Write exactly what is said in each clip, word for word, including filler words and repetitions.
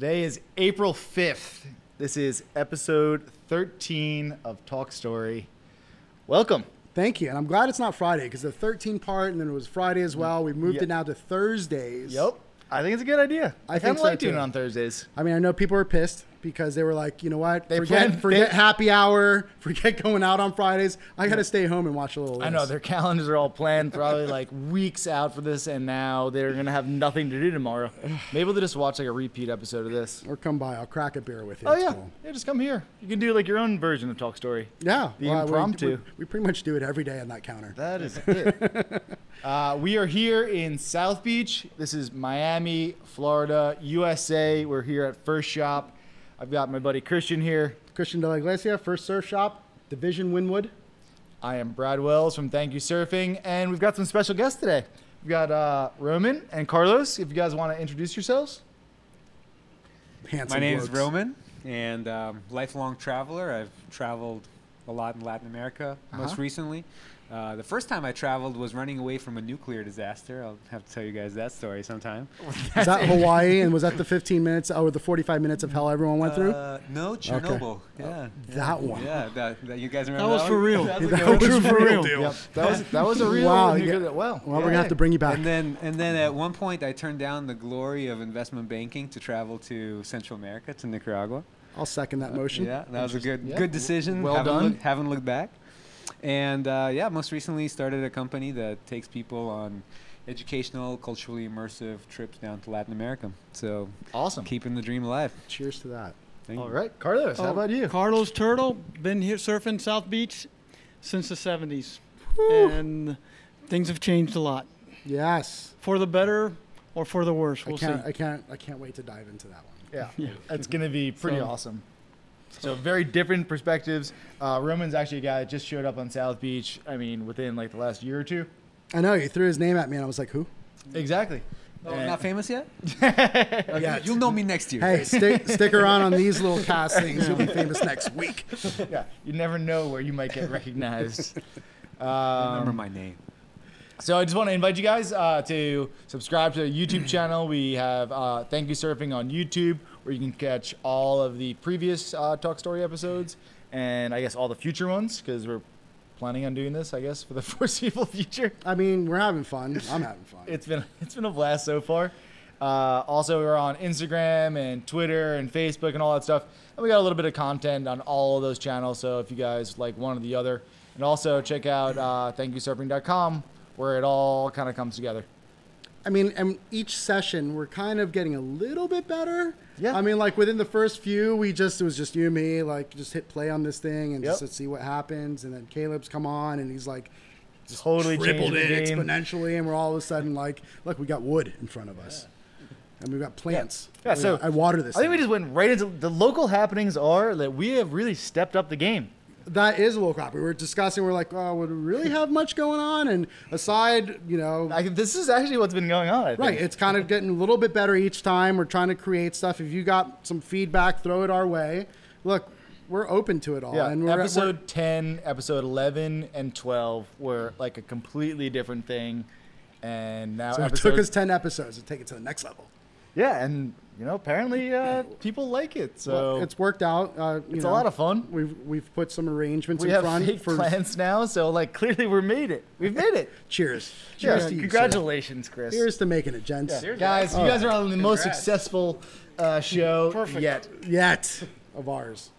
Today is April fifth. This is episode thirteen of Talk Story. Welcome. Thank you. And I'm glad it's not Friday because the thirteen part and then it was Friday as well. We've moved yep. it now to Thursdays. Yep. I think it's a good idea. I, I kind of so like doing it on Thursdays. I mean, I know people are pissed because they were like, you know what? They forget plan, forget they, happy hour. Forget going out on Fridays. I yeah. got to stay home and watch a little less. I know. Their calendars are all planned probably like weeks out for this, and now they're going to have nothing to do tomorrow. Maybe they'll just watch like a repeat episode of this. Or come by. I'll crack a beer with you. Oh, it's yeah. Cool. Yeah, just come here. You can do like your own version of Talk Story. Yeah. The well, impromptu. We, we, we pretty much do it every day on that counter. That is it. Uh, we are here in South Beach. This is Miami, Florida, U S A. We're here at First Shop. I've got my buddy Christian here. Christian De La Iglesia, First Surf Shop, Division Wynwood. I am Brad Wells from Thank You Surfing, and we've got some special guests today. We've got uh, Roman and Carlos, if you guys want to introduce yourselves. Handsome my name blokes. Is Roman, and um, lifelong traveler. I've traveled a lot in Latin America, uh-huh. most recently. Uh, the first time I traveled was running away from a nuclear disaster. I'll have to tell you guys that story sometime. Is that Hawaii? And was that the fifteen minutes or the forty-five minutes of hell everyone went through? Uh, no, Chernobyl. Okay. Yeah. That one. Yeah, that, that you guys remember that was that for real. That was, that was for real. Deal. Yep. That was that was a real wow. one. Yeah. Well, well, yeah. we're gonna have to bring you back. And then and then at one point I turned down the glory of investment banking to travel to Central America, to Nicaragua. I'll second that motion. Uh, yeah, that was a good yeah. good decision. Well haven't done. Look, haven't looked back. And uh, yeah, most recently started a company that takes people on educational, culturally immersive trips down to Latin America. So awesome, keeping the dream alive. Cheers to that. Thank All you. Right, Carlos, oh, how about you? Carlos Turtle, been here surfing South Beach since the seventies, Woo. and things have changed a lot. Yes, for the better or for the worse, we'll I can't, see. I can't, I can't wait to dive into that one. Yeah, yeah. It's gonna be pretty so, awesome. So very different perspectives. Uh, Roman's actually a guy that just showed up on South Beach, I mean, within like the last year or two. I know. He threw his name at me, and I was like, who? Exactly. Oh, and not famous yet? Yeah, you'll know me next year. Hey, stick, stick around on these little castings. You'll be famous next week. Yeah, you never know where you might get recognized. Um, Remember my name. So I just want to invite you guys uh, to subscribe to the YouTube channel. We have uh, Thank You Surfing on YouTube, where you can catch all of the previous uh, Talk Story episodes and, I guess, all the future ones, because we're planning on doing this, I guess, for the foreseeable future. I mean, we're having fun. I'm having fun. It's been it's been a blast so far. Uh, also, we're on Instagram and Twitter and Facebook and all that stuff. And we got a little bit of content on all of those channels, so if you guys like one or the other. And also check out uh, thank you surfing dot com. Where it all kind of comes together. I mean, and each session, we're kind of getting a little bit better. Yeah. I mean, like within the first few, we just, it was just you and me, like just hit play on this thing and yep. just let's see what happens. And then Caleb's come on and he's like, just totally tripled it game. Exponentially. And we're all of a sudden like, look, we got wood in front of us. Yeah. And we've got plants. Yeah, yeah so got, I water this I thing. Think we just went right into the local happenings are that we have really stepped up the game. That is a little crappy. We were discussing, we're like, oh, would we really have much going on? And aside, you know. I, this is actually what's been going on, I think. Right. It's kind of getting a little bit better each time. We're trying to create stuff. If you got some feedback, throw it our way. Look, we're open to it all. Yeah. And we're episode at, we're, ten, episode eleven, and twelve were like a completely different thing. And now so episode, it took us ten episodes to take it to the next level. Yeah, and, you know, apparently uh, people like it. So well, it's worked out. Uh, you it's know, a lot of fun. We've we've put some arrangements we in front. We have fake plans now, so, like, clearly we've made it. We've made it. Cheers. Cheers yeah, to you, congratulations, sir. Chris. Cheers to making it, gents. Yeah. Guys, oh, you guys are on the congrats. Most successful uh, show Perfect. yet. Yet of ours.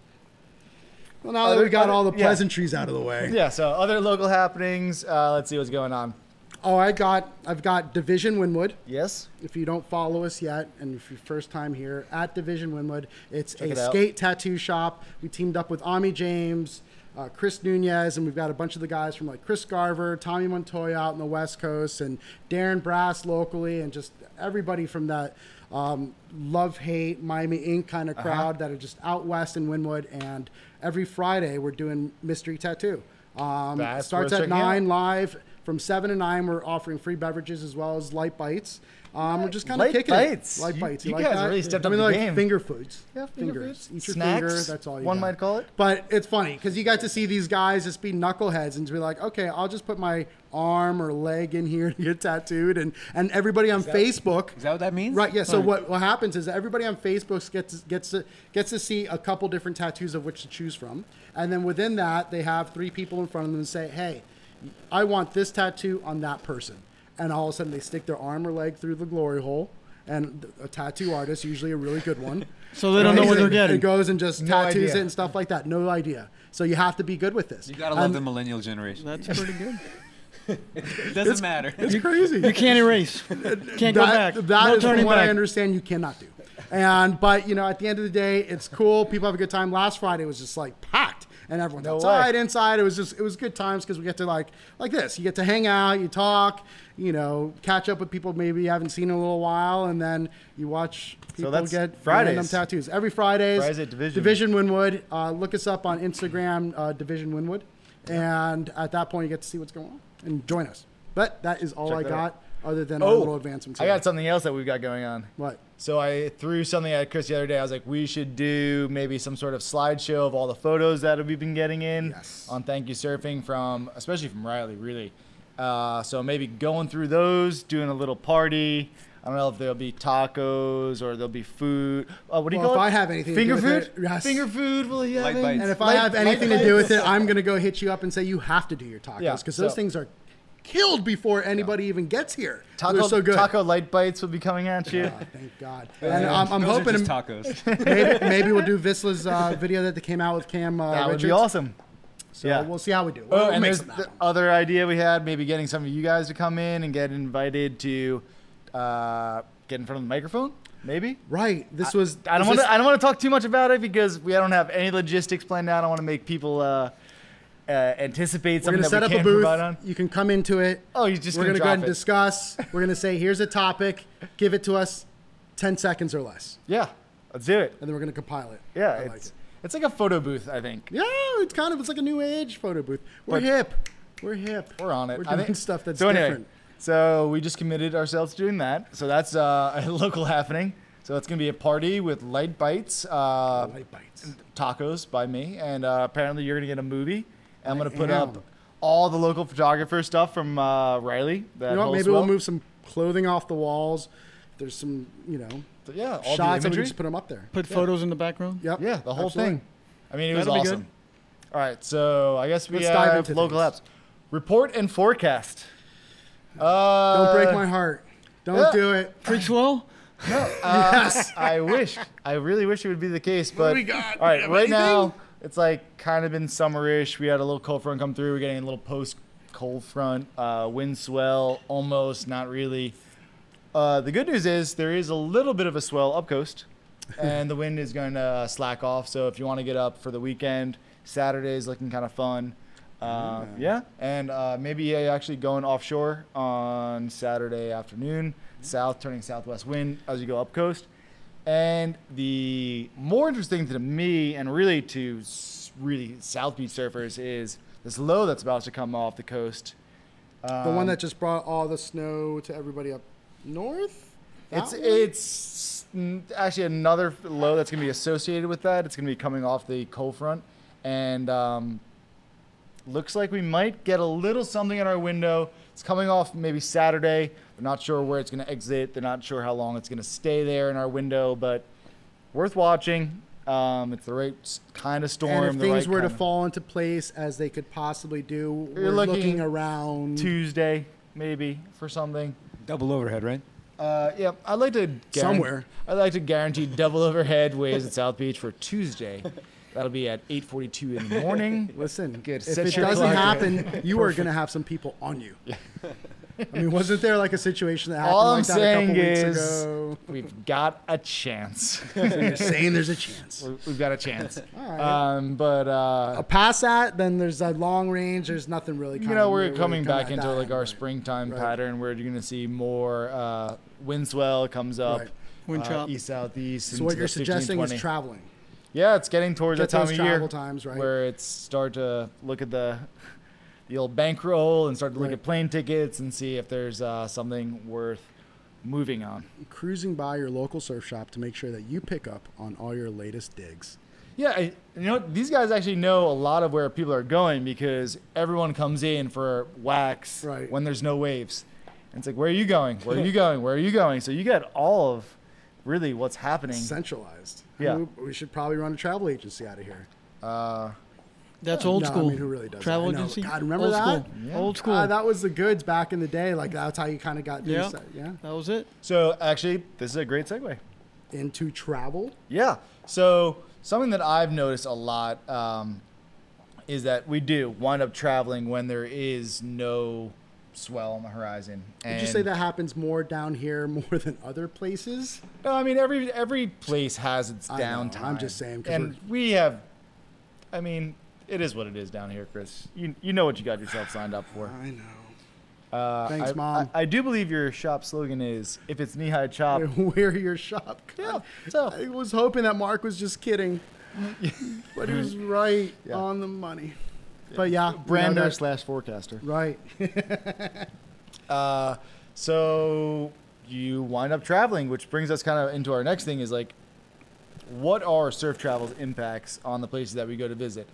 Well, now other, that we got other, all the pleasantries yeah. out of the way. Yeah, so other local happenings. Uh, let's see what's going on. Oh, I got, I've got Division Wynwood. Yes. If you don't follow us yet, and if you're first time here, at Division Wynwood, it's Check a it skate tattoo shop. We teamed up with Ami James, uh, Chris Nunez, and we've got a bunch of the guys from like Chris Garver, Tommy Montoya out in the West Coast, and Darren Brass locally, and just everybody from that um, Love Hate Miami Incorporated kind of crowd uh-huh. that are just out west in Wynwood. And every Friday, we're doing Mystery Tattoo. Um, starts at nine out. Live. From seven to nine, we're offering free beverages as well as light bites. Um, we're just kind of kicking bites. It. Light you, bites. You, you like guys that? really stepped I mean, up the like game. Finger foods. Yeah, finger fingers. Foods. Eat your Snacks, finger. That's all you One got. might call it. But it's funny because you got to see these guys just be knuckleheads and to be like, okay, I'll just put my arm or leg in here to get tattooed. And, and everybody on is that, Facebook. Is that what that means? Right. Yeah. So Sorry. what what happens is everybody on Facebook gets, gets, to, gets to see a couple different tattoos of which to choose from. And then within that, they have three people in front of them and say, hey, I want this tattoo on that person. And all of a sudden, they stick their arm or leg through the glory hole. And a tattoo artist, usually a really good one. So they don't know what they're getting. It goes and just no tattoos idea. it and stuff like that. No idea. So you have to be good with this. You got to love um, the millennial generation. That's pretty good. It doesn't it's, matter. It's you, crazy. You can't erase. Can't that, go back. That no is what back. I understand you cannot do. And But, you know, at the end of the day, it's cool. People have a good time. Last Friday was just like packed. And everyone's no outside, way. inside. It was just, it was good times because we get to like, like this. You get to hang out, you talk, you know, catch up with people maybe you haven't seen in a little while, and then you watch people so get Fridays. random tattoos. Every Fridays, Fridays at Division. Division Wynwood. Uh, look us up on Instagram, uh, Division Wynwood, yeah. and at that point you get to see what's going on and join us. But that is all Check I got. Out. Other than oh, a little advancement. I got something else that we've got going on. What? So I threw something at Chris the other day. I was like, we should do maybe some sort of slideshow of all the photos that we've been getting in yes. on Thank You Surfing, from, especially from Riley, really. Uh, so maybe going through those, doing a little party. I don't know if there'll be tacos or there'll be food. Uh, what do you well, call if it? If I have anything Finger to do food? with it. Yes. Finger food. Will you have And if Light, I have anything to do with it, I'm going to go hit you up and say you have to do your tacos because yeah, so. those things are killed before anybody yeah. even gets here. Taco, so good. Taco light bites will be coming at you. Oh, thank God. And yeah. I'm, I'm Those hoping are just tacos. maybe, maybe we'll do Visla's uh, video that they came out with Cam uh, That Richards. would be awesome. So yeah. we'll see how we do. We'll, oh, we'll and there's the other idea we had, maybe getting some of you guys to come in and get invited to uh, get in front of the microphone. Maybe. Right. This I, was. I don't want to. I don't want to talk too much about it because we I don't have any logistics planned out. I want to make people. Uh, Uh, anticipate something that we can't provide on. You can come into it. Oh, you just We're going to go ahead and discuss. We're going to say, here's a topic. Give it to us ten seconds or less. Yeah, let's do it. And then we're going to compile it. Yeah, I it's like it. it's like a photo booth, I think. Yeah, it's kind of it's like a new age photo booth. We're but hip. We're hip. We're on it. We're doing I think, stuff that's so anyway, different. So we just committed ourselves to doing that. So that's uh, a local happening. So it's going to be a party with light bites. Uh, light bites. Tacos by me. And uh, apparently you're going to get a movie. I'm going to put Damn. up all the local photographer stuff from uh, Riley. That you know what, maybe swell. we'll move some clothing off the walls. There's some, you know, so, yeah, all shots and we just put them up there. Put yeah. photos in the background. Yep. Yeah, the whole Absolutely. thing. I mean, it That'll was awesome. All right, so I guess we Let's have dive into local things. apps. Report and forecast. Uh, Don't break my heart. Don't yeah. do it. Preach well. No, uh, yes. I wish. I really wish it would be the case. But what do we got? All right, right anything? now. It's like kind of been summerish. We had a little cold front come through. We're getting a little post cold front uh, wind swell, almost not really. Uh, the good news is there is a little bit of a swell up coast, and the wind is going to slack off. So if you want to get up for the weekend, Saturday is looking kind of fun. Uh, yeah, and uh, maybe actually going offshore on Saturday afternoon, south turning southwest wind as you go up coast. And the more interesting to me and really to really South Beach surfers is this low that's about to come off the coast. Um, the one that just brought all the snow to everybody up north? That it's one? it's actually another low that's going to be associated with that. It's going to be coming off the cold front. And um, looks like we might get a little something in our window. It's coming off maybe Saturday. They're not sure where it's going to exit. They're not sure how long it's going to stay there in our window, but worth watching. Um, it's the right kind of storm. And if the things right were to fall into place as they could possibly do, You're we're looking, looking around Tuesday maybe for something. Double overhead, right? Uh, yeah, I'd like to guarantee, somewhere. I'd like to guarantee double overhead waves at South Beach for Tuesday. That'll be at eight forty-two in the morning. Listen, Good. if Set it doesn't clock. happen, you are going to have some people on you. I mean, wasn't there like a situation that happened All like I'm that a couple is, weeks ago? We've got a chance. You're saying there's a chance. We've got a chance. All right. Um, but uh, past that, then there's a long range. There's nothing really coming. You know, we're, we're coming back come into that, like our springtime right. pattern where you're going to see more uh, wind swell comes up. Right. Wind uh, east, southeast. So what you're suggesting is traveling. Yeah, it's getting towards Get that time of year times, right? where it's start to look at the the old bankroll and start to look right. at plane tickets and see if there's uh, something worth moving on. Cruising by your local surf shop to make sure that you pick up on all your latest digs. Yeah, I, you know, these guys actually know a lot of where people are going because everyone comes in for wax right. when there's no waves. And it's like, where are you going? Where are you going? Where are you going? So you get all of really what's happening. Centralized. Yeah. I mean, we should probably run a travel agency out of here. Uh, That's old no, school. I mean, who really does travel that? agency? God, remember old that? School. Yeah. Old school. Uh, that was the goods back in the day. Like, that's how you kind of got yeah. these. Yeah. That was it. So actually, this is a great segue. Into travel? Yeah. So something that I've noticed a lot um, is that we do wind up traveling when there is no swell on the horizon. And would you say that happens more down here more than other places? No, I mean, every every place has its I downtime. Know, I'm just saying. And we have, I mean, it is what it is down here, Chris. You you know what you got yourself signed up for. I know. Uh, Thanks, I, Mom. I, I do believe your shop slogan is, if it's knee-high chop, wear your shop. God, yeah. So. I was hoping that Mark was just kidding, but he was right yeah. on the money. Yeah. But yeah. Brander you know, slash forecaster. Right. uh, so you wind up traveling, which brings us kind of into our next thing is like, what are surf travel's impacts on the places that we go to visit?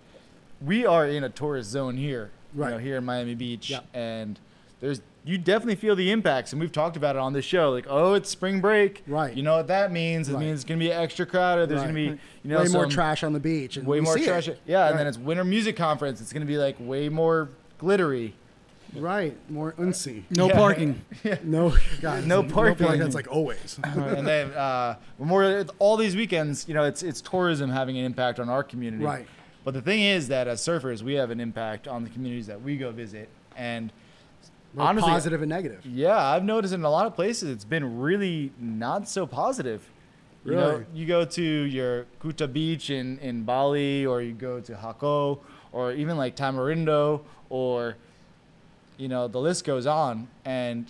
We are in a tourist zone here, right. you know, here in Miami Beach. Yeah. And There's, you definitely feel the impacts, and we've talked about it on this show. Like, oh, it's spring break. Right. You know what that means. It right. means it's going to be extra crowded. There's right. going to be, you know, way some, more trash on the beach. And way more trash. It. Yeah, right. And then it's winter music conference. It's going to be, like, way more glittery. Right. More unsee. No yeah. parking. Yeah. No, God, no parking. No parking. That's like always. And then uh, more, all these weekends, you know, it's it's tourism having an impact on our community. Right. But the thing is that as surfers, we have an impact on the communities that we go visit. And honestly, positive and negative. Yeah, I've noticed in a lot of places it's been really not so positive. Really? You know, you go to your Kuta Beach in, in Bali, or you go to Hakau, or even like Tamarindo, or, you know, the list goes on. And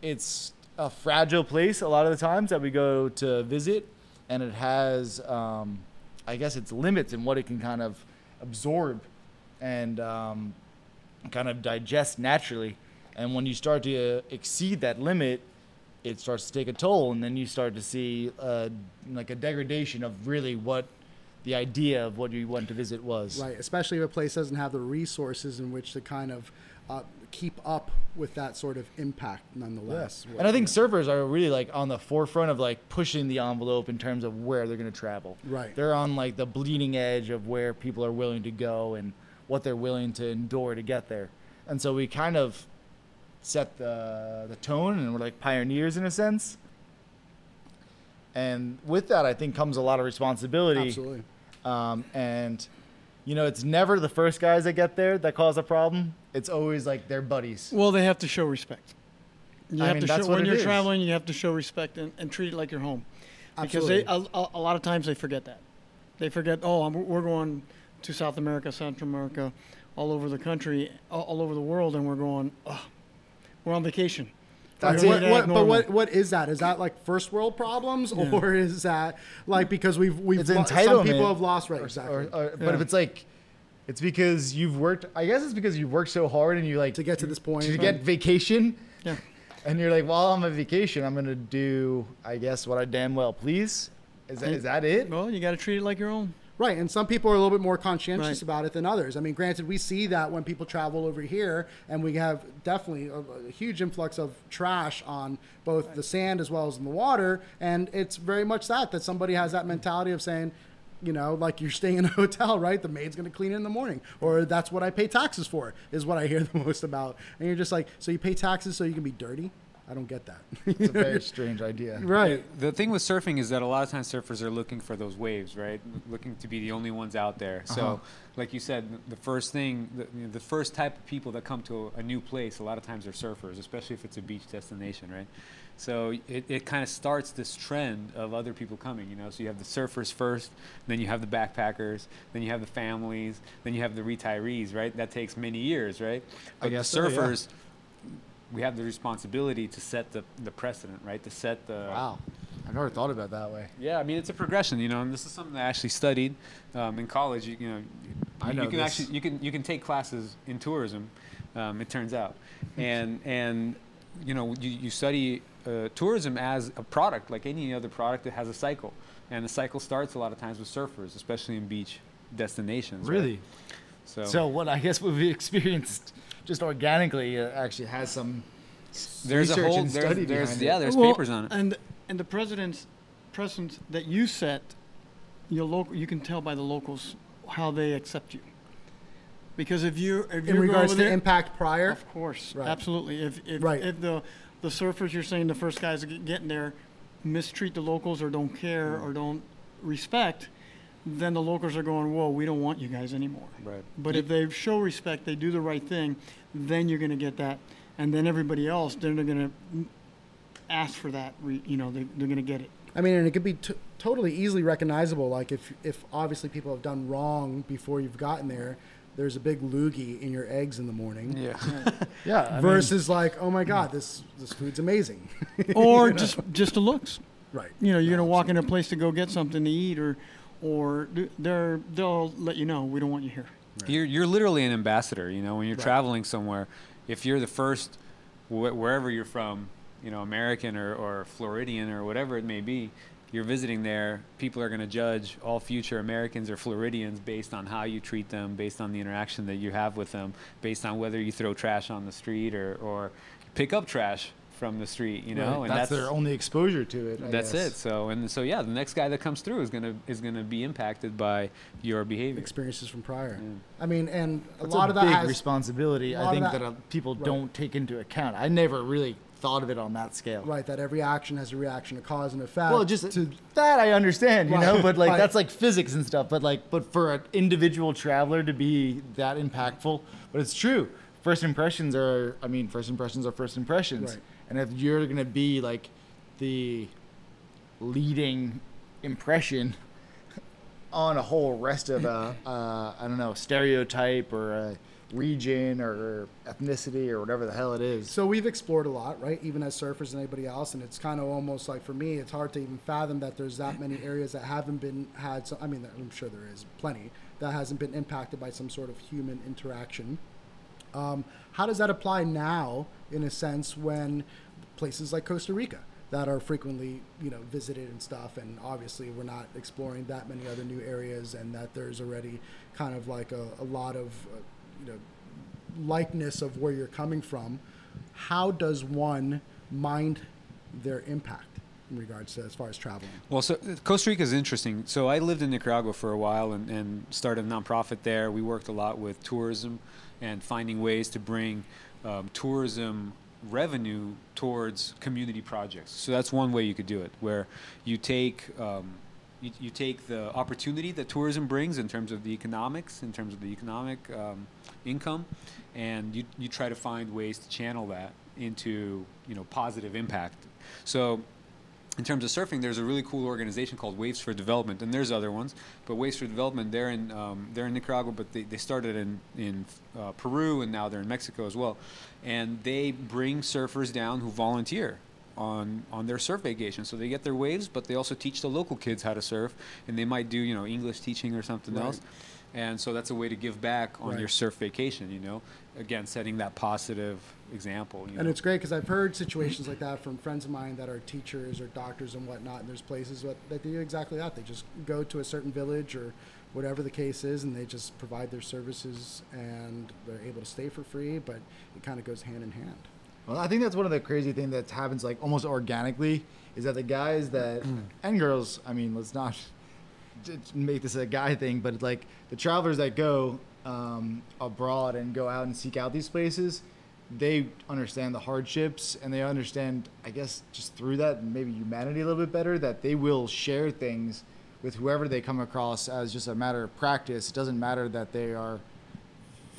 it's a fragile place a lot of the times that we go to visit, and it has, um, I guess, its limits in what it can kind of absorb and um, kind of digest naturally. And when you start to exceed that limit, it starts to take a toll. And then you start to see uh, like a degradation of really what the idea of what you went to visit was. Right, especially if a place doesn't have the resources in which to kind of uh, keep up with that sort of impact nonetheless. Yeah. And I think surfers are really like on the forefront of like pushing the envelope in terms of where they're going to travel. Right. They're on like the bleeding edge of where people are willing to go and what they're willing to endure to get there. And so we kind of set the the tone, and we're like pioneers in a sense. And with that, I think comes a lot of responsibility. Absolutely. Um, and you know, it's never the first guys that get there that cause a problem. It's always like their buddies. Well, they have to show respect. You I have mean, to that's show, what when it you're is. traveling, you have to show respect and, and treat it like your home. Absolutely. Because they, a, a lot of times they forget that. They forget, oh, I'm, we're going to South America, Central America, all over the country, all, all over the world, and we're going. Oh, we're on vacation. That's like, it. What, but what what is that? Is that like first world problems, yeah. or is that like because we've we've it's lo- some people have lost right? Exactly. Or, or, yeah. But if it's like, it's because you've worked. I guess it's because you've worked so hard and you like to get to this point to right. get vacation. Yeah. And you're like, while I'm on vacation, I'm gonna do, I guess, what I damn well please. Is that, I, is that it? Well, you gotta treat it like your own. Right, and some people are a little bit more conscientious right. about it than others. I mean, granted, we see that when people travel over here, and we have definitely a, a huge influx of trash on both right. the sand as well as in the water, and it's very much that, that somebody has that mentality of saying, you know, like you're staying in a hotel, right? The maid's going to clean it in the morning, or that's what I pay taxes for, is what I hear the most about. And you're just like, so you pay taxes so you can be dirty? I don't get that. It's a very strange idea. Right. The thing with surfing is that a lot of times surfers are looking for those waves, right? Looking to be the only ones out there. Uh-huh. So, like you said, the first thing, the, you know, the first type of people that come to a, a new place, a lot of times are surfers, especially if it's a beach destination, right? So it, it kind of starts this trend of other people coming, you know. So you have the surfers first, then you have the backpackers, then you have the families, then you have the retirees, right? That takes many years, right? But I guess the surfers... So, yeah. We have the responsibility to set the, the precedent, right? To set the... Wow. I've never thought about it that way. Yeah, I mean, it's a progression, you know, and this is something I actually studied um, in college. You, you know, I know you can this. actually you can you can take classes in tourism, um, it turns out. And, and you know, you, you study uh, tourism as a product, like any other product that has a cycle. And the cycle starts a lot of times with surfers, especially in beach destinations. Really? Right? So, so what I guess we've experienced just organically uh, actually has some there's research a whole, and there's, study there's, behind Yeah, it. there's well, papers on it. And and the president's precedents that you set, your local, you can tell by the locals how they accept you. Because if you if in regards to there, impact prior, of course, right. absolutely. If if, right. if the the surfers you're saying the first guys getting there mistreat the locals or don't care mm. or don't respect, then the locals are going, whoa, we don't want you guys anymore. Right. But yeah. if they show respect, they do the right thing, then you're going to get that, and then everybody else, then they're going to ask for that. You know, they, they're going to get it. I mean, and it could be t- totally easily recognizable. Like if if obviously people have done wrong before you've gotten there. There's a big loogie in your eggs in the morning. Yeah. yeah. I Versus mean, like, oh my God, this this food's amazing. Or you know? just just the looks. Right. You know, you're no, gonna walk into a place to go get something to eat, or or they're they'll let you know we don't want you here. Right. You're you're literally an ambassador. You know, when you're right. traveling somewhere, if you're the first, wh- wherever you're from, you know, American or, or Floridian or whatever it may be. You're visiting there, people are going to judge all future Americans or Floridians based on how you treat them, based on the interaction that you have with them, based on whether you throw trash on the street or, or pick up trash from the street, you know, right. and that's, that's their only exposure to it. I that's guess. it. So, and so, yeah, the next guy that comes through is going to, is going to be impacted by your behavior. Experiences from prior. Yeah. I mean, and a that's lot a of that big has responsibility. I think that, that people right. don't take into account. I never really thought of it on that scale. Right, that every action has a reaction, a cause and effect. Well, just to that I understand, you right. know, but like right. that's like physics and stuff, but like but for an individual traveler to be that impactful, but it's true. First impressions are I mean, first impressions are first impressions. Right. And if you're going to be like the leading impression on a whole rest of a uh, I don't know, stereotype or a region or ethnicity or whatever the hell it is. So we've explored a lot, right? Even as surfers and anybody else. And it's kind of almost like, for me, it's hard to even fathom that there's that many areas that haven't been had. So, I mean, I'm sure there is plenty that hasn't been impacted by some sort of human interaction. Um, how does that apply now, in a sense, when places like Costa Rica that are frequently, you know, visited and stuff, and obviously we're not exploring that many other new areas, and that there's already kind of like a, a lot of uh, you know, likeness of where you're coming from. How does one mind their impact in regards to as far as traveling? Well, so Costa Rica is interesting. So I lived in Nicaragua for a while and, and started a nonprofit there. We worked a lot with tourism and finding ways to bring um, tourism revenue towards community projects. So that's one way you could do it, where you take um, you, you take the opportunity that tourism brings in terms of the economics, in terms of the economic um, income, and you you try to find ways to channel that into, you know, positive impact. So in terms of surfing, there's a really cool organization called Waves for Development, and there's other ones, but Waves for Development, they're in um, they're in Nicaragua, but they, they started in in uh, Peru, and now they're in Mexico as well, and they bring surfers down who volunteer on on their surf vacation, so they get their waves, but they also teach the local kids how to surf, and they might do, you know, English teaching or something right. else. And so that's a way to give back on right. your surf vacation, you know, again, setting that positive example. You and know? It's great because I've heard situations like that from friends of mine that are teachers or doctors and whatnot. And there's places that, that they do exactly that. They just go to a certain village or whatever the case is, and they just provide their services, and they're able to stay for free. But it kind of goes hand in hand. Well, I think that's one of the crazy things that happens like almost organically, is that the guys that and girls, I mean, let's not make this a guy thing, but like the travelers that go um, abroad and go out and seek out these places, they understand the hardships, and they understand, I guess, just through that, maybe humanity a little bit better, that they will share things with whoever they come across as just a matter of practice. It doesn't matter that they are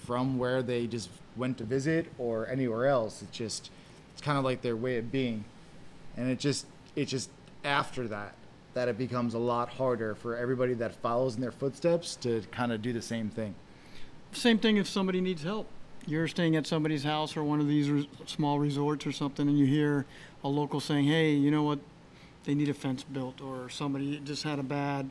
from where they just went to visit or anywhere else. It's just, it's kind of like their way of being. And it just, it just after that, that it becomes a lot harder for everybody that follows in their footsteps to kind of do the same thing. Same thing if somebody needs help. You're staying at somebody's house or one of these res- small resorts or something, and you hear a local saying, hey, you know what, they need a fence built, or somebody just had a bad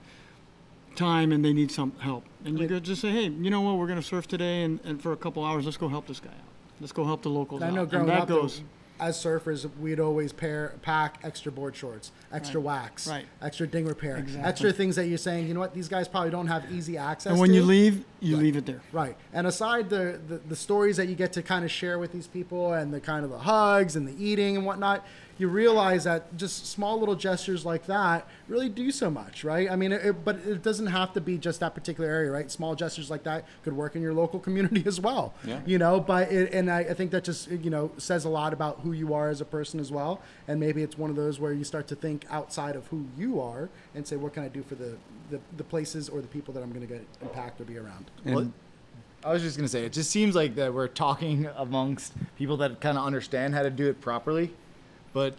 time and they need some help. And you could just say, hey, you know what, we're going to surf today, and, and for a couple hours, let's go help this guy out. Let's go help the locals I know out. Growing and that up goes. As surfers, we'd always pair pack extra board shorts, extra right. wax, right. extra ding repair, exactly. extra things that you're saying, you know what, these guys probably don't have easy access to. And when to. you leave, you right. leave it there. Right. And aside the, the, the stories that you get to kind of share with these people and the kind of the hugs and the eating and whatnot, you realize that just small little gestures like that really do so much, right? I mean, it, it, but it doesn't have to be just that particular area, right? Small gestures like that could work in your local community as well, yeah. you know? But it, and I, I think that just, you know, says a lot about who you are as a person as well. And maybe it's one of those where you start to think outside of who you are and say, what can I do for the, the, the places or the people that I'm going to get impact or be around? And- I was just going to say, it just seems like that we're talking amongst people that kind of understand how to do it properly. But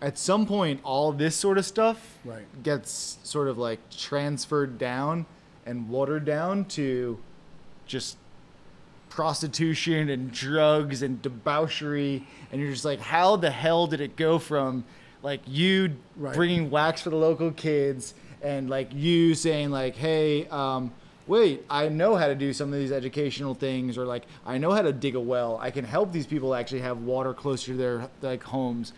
at some point, all this sort of stuff right. gets sort of like transferred down and watered down to just prostitution and drugs and debauchery. And you're just like, how the hell did it go from like you right. bringing wax for the local kids and like you saying like, hey, um, wait, I know how to do some of these educational things, or like, I know how to dig a well. I can help these people actually have water closer to their like homes.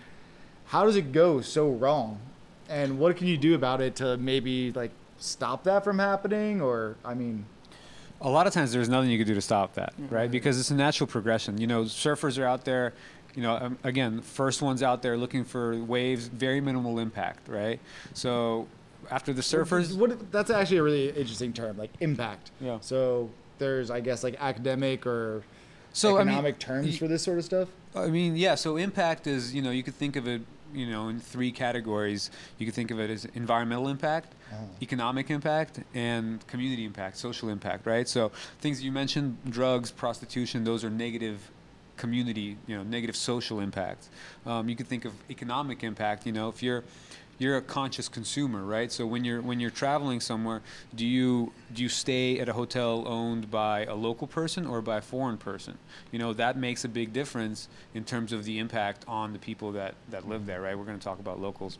How does it go so wrong? And what can you do about it to maybe like stop that from happening? Or, I mean, a lot of times there's nothing you can do to stop that, mm-hmm. right? Because it's a natural progression. You know, surfers are out there, you know, um, again, first ones out there looking for waves, very minimal impact, right? So after the surfers, what, that's actually a really interesting term, like impact. Yeah. So there's, I guess, like academic or so, economic I mean, terms for this sort of stuff. I mean, yeah. So impact is, you know, you could think of it, you know, in three categories. You could think of it as environmental impact, oh. economic impact, and community impact, social impact, right? So things you mentioned, drugs, prostitution, those are negative community, you know, negative social impacts. Um, you could think of economic impact, you know, if you're, you're a conscious consumer, right? So when you're when you're traveling somewhere, do you do you stay at a hotel owned by a local person or by a foreign person? You know, that makes a big difference in terms of the impact on the people that, that live there, right? We're going to talk about locals.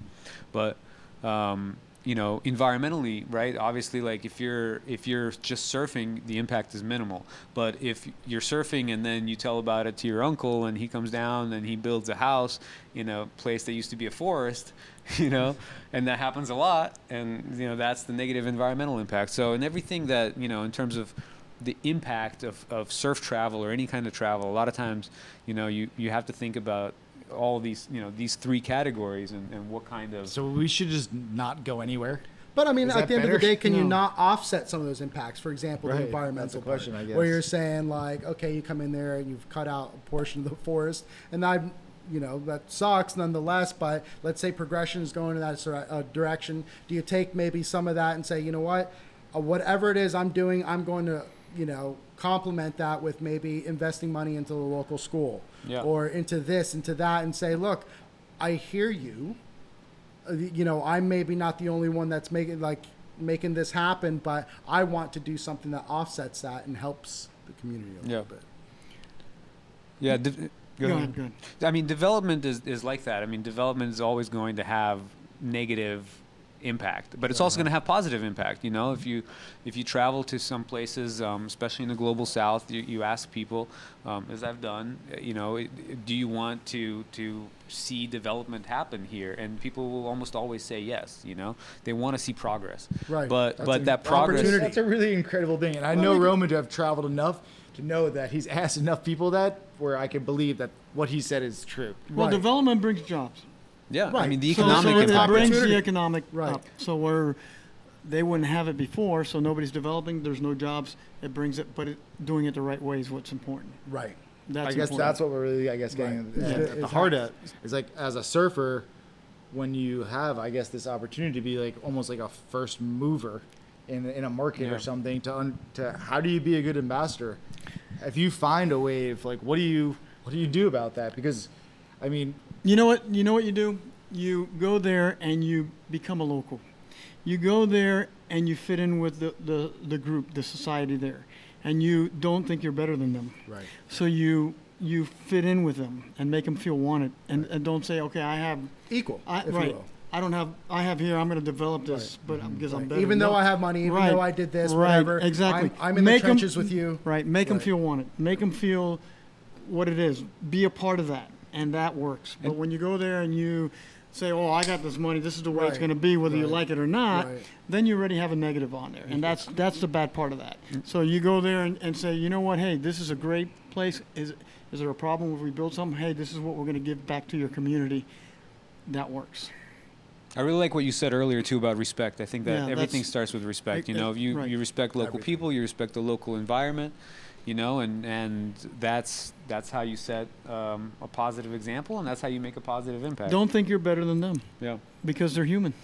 But um, you know, environmentally, right? Obviously, like if you're if you're just surfing, the impact is minimal. But if you're surfing and then you tell about it to your uncle and he comes down and he builds a house in a place that used to be a forest, you know, and that happens a lot, and you know, that's the negative environmental impact. So in everything that, you know, in terms of the impact of, of surf travel or any kind of travel, a lot of times, you know, you, you have to think about all these, you know, these three categories and, and what kind of... So we should just not go anywhere? But I mean, at the end better? of the day, can no. you not offset some of those impacts? For example, right. the environmental question, part, I guess. Where you're saying like, okay, you come in there and you've cut out a portion of the forest, and I've, you know, that sucks nonetheless, but let's say progression is going in that sort of, uh, direction. Do you take maybe some of that and say, you know what, uh, whatever it is I'm doing, I'm going to, you know, complement that with maybe investing money into the local school yeah. or into this, into that, and say, look, I hear you, uh, you know, I'm maybe not the only one that's making like making this happen, but I want to do something that offsets that and helps the community a yeah. little bit. Yeah. De- go go ahead. Ahead. I mean, development is, is like that. I mean, development is always going to have negative impact, but it's also going to have positive impact. You know, if you if you travel to some places, um, especially in the global south, you, you ask people, um, as I've done, you know, do you want to to see development happen here? And people will almost always say yes. You know, they want to see progress. Right. But that's but that progress—that's a really incredible thing. And I well, know Roman to have traveled enough to know that he's asked enough people that where I can believe that what he said is true. Well, right. Development brings jobs. Yeah, right. I mean, the economic so, so impact. So it brings the economic right. up. So where they wouldn't have it before, so nobody's developing, there's no jobs, it brings it, but it, doing it the right way is what's important. Right. That's I guess important. That's what we're really, I guess, getting right. at, yeah. at the heart of. It's like, as a surfer, when you have, I guess, this opportunity to be like almost like a first mover in in a market yeah. or something, to un, to how do you be a good ambassador? If you find a wave, like, what do you what do you do about that? Because, I mean... You know what? You know what you do? You go there and you become a local. You go there and you fit in with the, the, the group, the society there, and you don't think you're better than them. Right. So you you fit in with them and make them feel wanted, and, right. and don't say, okay, I have equal. I, if right. You will. I don't have. I have here. I'm going to develop this, right. but mm-hmm. because right. I'm better. Even though no. I have money, even right. though I did this, right. whatever. Exactly. I'm, I'm in make the trenches em, with you. Right. Make right. them feel wanted. Make them feel what it is. Be a part of that, and that works. But and, when you go there and you say, oh, I got this money, this is the way right, it's going to be, whether right, you like it or not, right. then you already have a negative on there. And that's that's the bad part of that. Mm-hmm. So you go there and, and say, you know what, hey, this is a great place. Is is there a problem if we build something? Hey, this is what we're going to give back to your community. That works. I really like what you said earlier, too, about respect. I think that yeah, everything starts with respect. You know, you, right. you respect local everything. people, you respect the local environment, you know, and, and that's that's how you set um, a positive example, and that's how you make a positive impact. Don't think you're better than them. Yeah. Because they're human.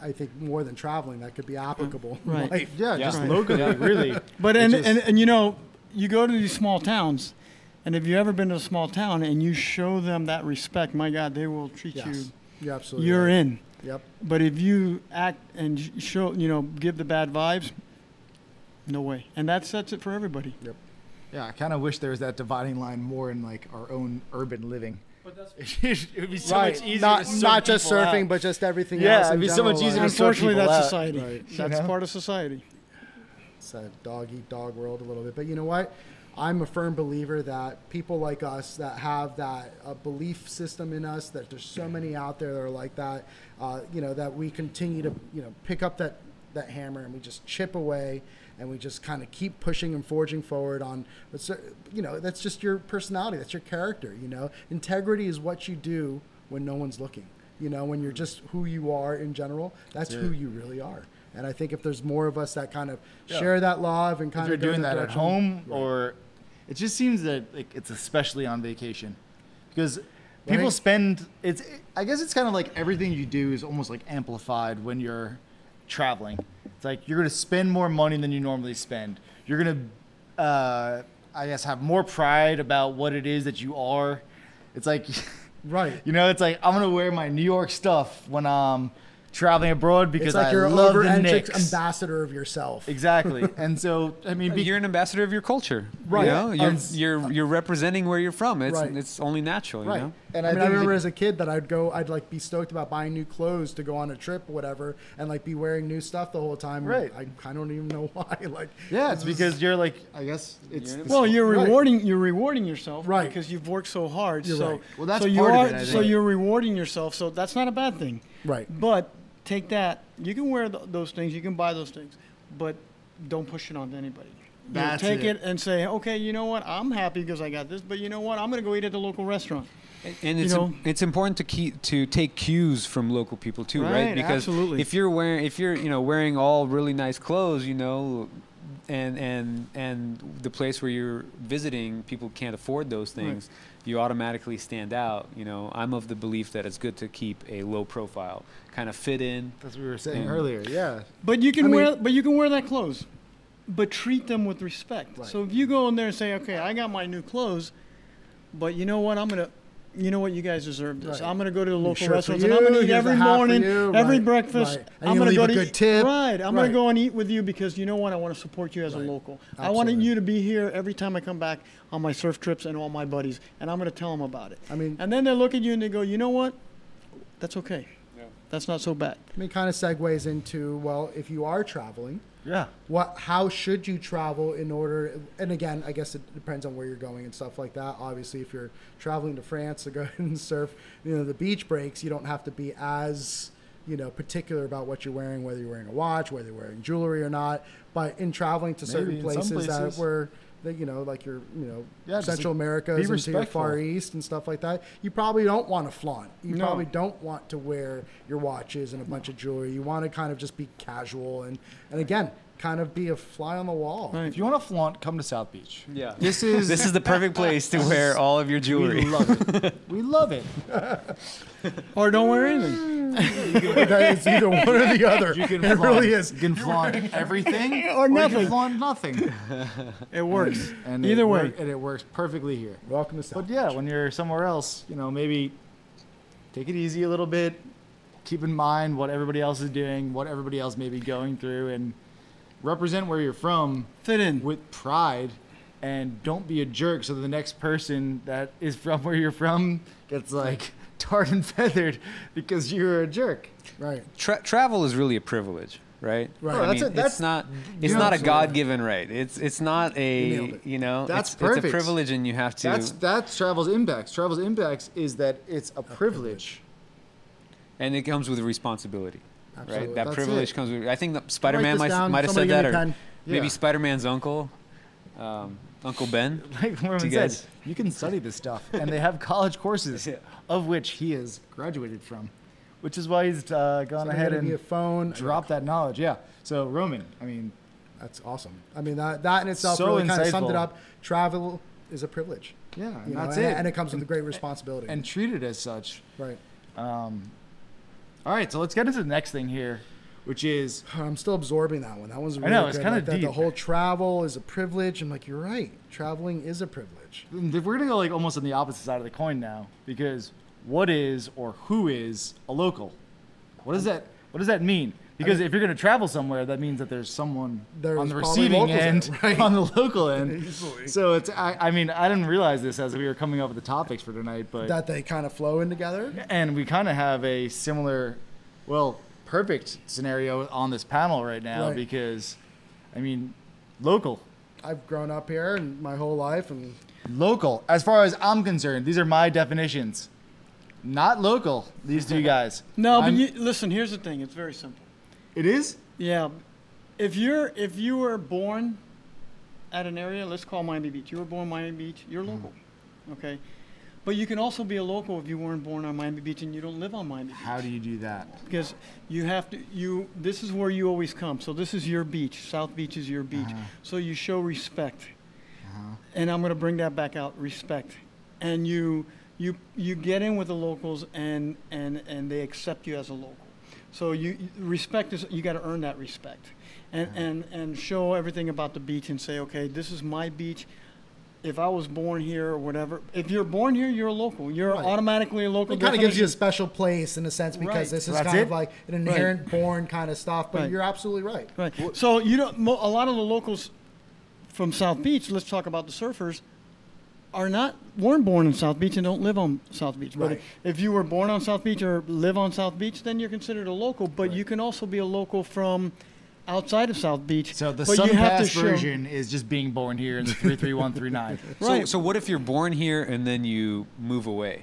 I think more than traveling, that could be applicable. Right. Like, yeah, yeah, just right. locally, yeah. really. But, and, just, and, and, you know, you go to these small towns, and if you've ever been to a small town and you show them that respect, my God, they will treat yes. you. Yeah, absolutely. You're right. in. Yep. But if you act and show, you know, give the bad vibes, no way. And that sets it for everybody. Yep. Yeah, I kind of wish there was that dividing line more in like our own urban living. But that's it would be so right. much easier. Not, to surf not just surfing, out. but just everything yeah, else. Yeah, it'd be general, so much easier. Like, to unfortunately, surf that's out. society. Right. That's know? part of society. It's a dog eat dog world a little bit, but you know what? I'm a firm believer that people like us that have that uh, belief system in us, that there's so many out there that are like that, uh, you know, that we continue to, you know, pick up that, that hammer and we just chip away and we just kind of keep pushing and forging forward on, you know, that's just your personality. That's your character, you know. Integrity is what you do when no one's looking, you know, when you're just who you are in general. That's yeah. who you really are. And I think if there's more of us that kind of yeah. share that love and kind if of you're doing that direction. At home right. or it just seems that like it's especially on vacation because people right. spend it's it, I guess it's kind of like everything you do is almost like amplified when you're traveling. It's like you're going to spend more money than you normally spend. You're going to uh, I guess have more pride about what it is that you are. It's like right. You know, it's like I'm going to wear my New York stuff when I'm um, traveling abroad because it's like I you're love over the Knicks. Ambassador of yourself. Exactly. And so, I mean, be- you're an ambassador of your culture. Right. You know? You're, um, you're, you're representing where you're from. It's right. it's only natural, right. you know? And I, I mean, I remember as a kid that I'd go, I'd like be stoked about buying new clothes to go on a trip or whatever and like be wearing new stuff the whole time. Right. I kind of don't even know why. Like, yeah, it's because you're like, I guess it's. You're well, you're rewarding, right. you're rewarding yourself. Right. Because you've worked so hard. You're so, right. well, that's so part you are, of it, I think. So you're rewarding yourself. So that's not a bad thing. Right. But take that. You can wear th- those things. You can buy those things. But don't push it on to anybody. That's you know, take it. it and say, okay, you know what? I'm happy because I got this. But you know what? I'm going to go eat at the local restaurant. And, and it's know? it's important to keep to take cues from local people too, right? right? Because absolutely. if you're wearing if you're you know wearing all really nice clothes, you know, and and and the place where you're visiting, people can't afford those things. Right. You automatically stand out. You know, I'm of the belief that it's good to keep a low profile, kind of fit in. That's what we were saying earlier. Yeah. But you can I wear, mean, but you can wear that clothes, but treat them with respect. Right. So if you go in there and say, okay, I got my new clothes, but you know what, I'm gonna, you know what, you guys deserve this. Right. I'm gonna go to the local sure restaurants you, and I'm gonna eat every morning, you, every right, breakfast. Right. I'm gonna go to good eat, tip. Right. I'm right. gonna go and eat with you because you know what, I want to support you as right. a local. Absolutely. I want you to be here every time I come back on my surf trips and all my buddies, and I'm going to tell them about it. I mean, and then they look at you and they go, you know what? That's okay. Yeah. That's not so bad. I mean, kind of segues into, well, if you are traveling, yeah, what? How should you travel in order? And again, I guess it depends on where you're going and stuff like that. Obviously, if you're traveling to France to go ahead and surf, you know, the beach breaks, you don't have to be as, you know, particular about what you're wearing, whether you're wearing a watch, whether you're wearing jewelry or not. But in traveling to Maybe certain places, places that were... That, you know, like your, you know, yeah, Central America and your Far East and stuff like that. You probably don't want to flaunt. You no. probably don't want to wear your watches and a bunch no. of jewelry. You want to kind of just be casual and, and again, kind of be a fly on the wall. Right. If you want to flaunt, come to South Beach. Yeah, this is this is the perfect place to wear all of your jewelry. We love it. We love it. Or don't wear anything. It's either one or the other. You can it flaunt. really is. You can flaunt everything or nothing. Or you can flaunt nothing. It works. And either it way, work, and it works perfectly here. Welcome to South Beach. But yeah, when you're somewhere else, you know, maybe take it easy a little bit. Keep in mind what everybody else is doing, what everybody else may be going through, and represent where you're from. Fit in. With pride. And don't be a jerk so the next person that is from where you're from gets like tarred and feathered because you're a jerk. Right. Tra- travel is really a privilege. right? Right. Oh, I that's mean, a, that's, it's not it's not a God-given right. It's it's not a you, it. you know. That's it's, perfect. It's a privilege, and you have to. That's that's Travel's impacts. Travel's impacts is that it's a, a privilege. privilege, and it comes with a responsibility. Absolutely. Right. That that's privilege it. comes with. I think Spider-Man might might have said that, or yeah. maybe Spider-Man's uncle. Um, Uncle Ben, like Roman said, you can study this stuff, and they have college courses, yeah. of which he has graduated from, which is why he's uh, gone Somebody ahead and a phone dropped that knowledge. Yeah. So Roman, I mean, that's awesome. I mean, that, that in itself so really insightful. Kind of summed it up. Travel is a privilege. Yeah, and you know, that's and, it, and it comes and, with a great responsibility, and treat it as such. Right. Um, all right, so let's get into the next thing here. Which is, I'm still absorbing that one. That one's really I know, it's kind of like deep. The whole travel is a privilege. I'm like, you're right. Traveling is a privilege. We're going to go like almost on the opposite side of the coin now, because what is or who is a local? What does that What does that mean? Because I mean, if you're going to travel somewhere, that means that there's someone there's on the receiving end, end right? on the local end. So it's, I, I mean, I didn't realize this as we were coming up with the topics for tonight, but that they kind of flow in together. And we kind of have a similar, well, perfect scenario on this panel right now, right. because I mean, local. I've grown up here and my whole life, and local, as far as I'm concerned, these are my definitions. Not local, these two guys. No, I'm, but you, listen, here's the thing, it's very simple. It is? Yeah. If you're if you were born at an area, let's call Miami Beach. You were born in Miami Beach, you're local. Mm. Okay. But you can also be a local if you weren't born on Miami Beach and you don't live on Miami Beach. How do you do that? Because you have to, you, this is where you always come. So this is your beach. South Beach is your beach. Uh-huh. So you show respect. Uh-huh. And I'm going to bring that back out, respect. And you you you get in with the locals and, and, and they accept you as a local. So you respect is, you got to earn that respect. And, uh-huh. and, and show everything about the beach and say, okay, this is my beach. If I was born here or whatever, if you're born here, you're a local. You're right. automatically a local. It kind of gives you a special place in a sense, because right. this is That's kind it? of like an inherent right. born kind of stuff. But right. you're absolutely right. Right. So you know, a lot of the locals from South Beach, let's talk about the surfers, are not weren't born in South Beach and don't live on South Beach. Right. But if you were born on South Beach or live on South Beach, then you're considered a local. But right. you can also be a local from outside of South Beach. So the Sun Pass version is just being born here in the three three one three nine. Right. So, so what if you're born here and then you move away?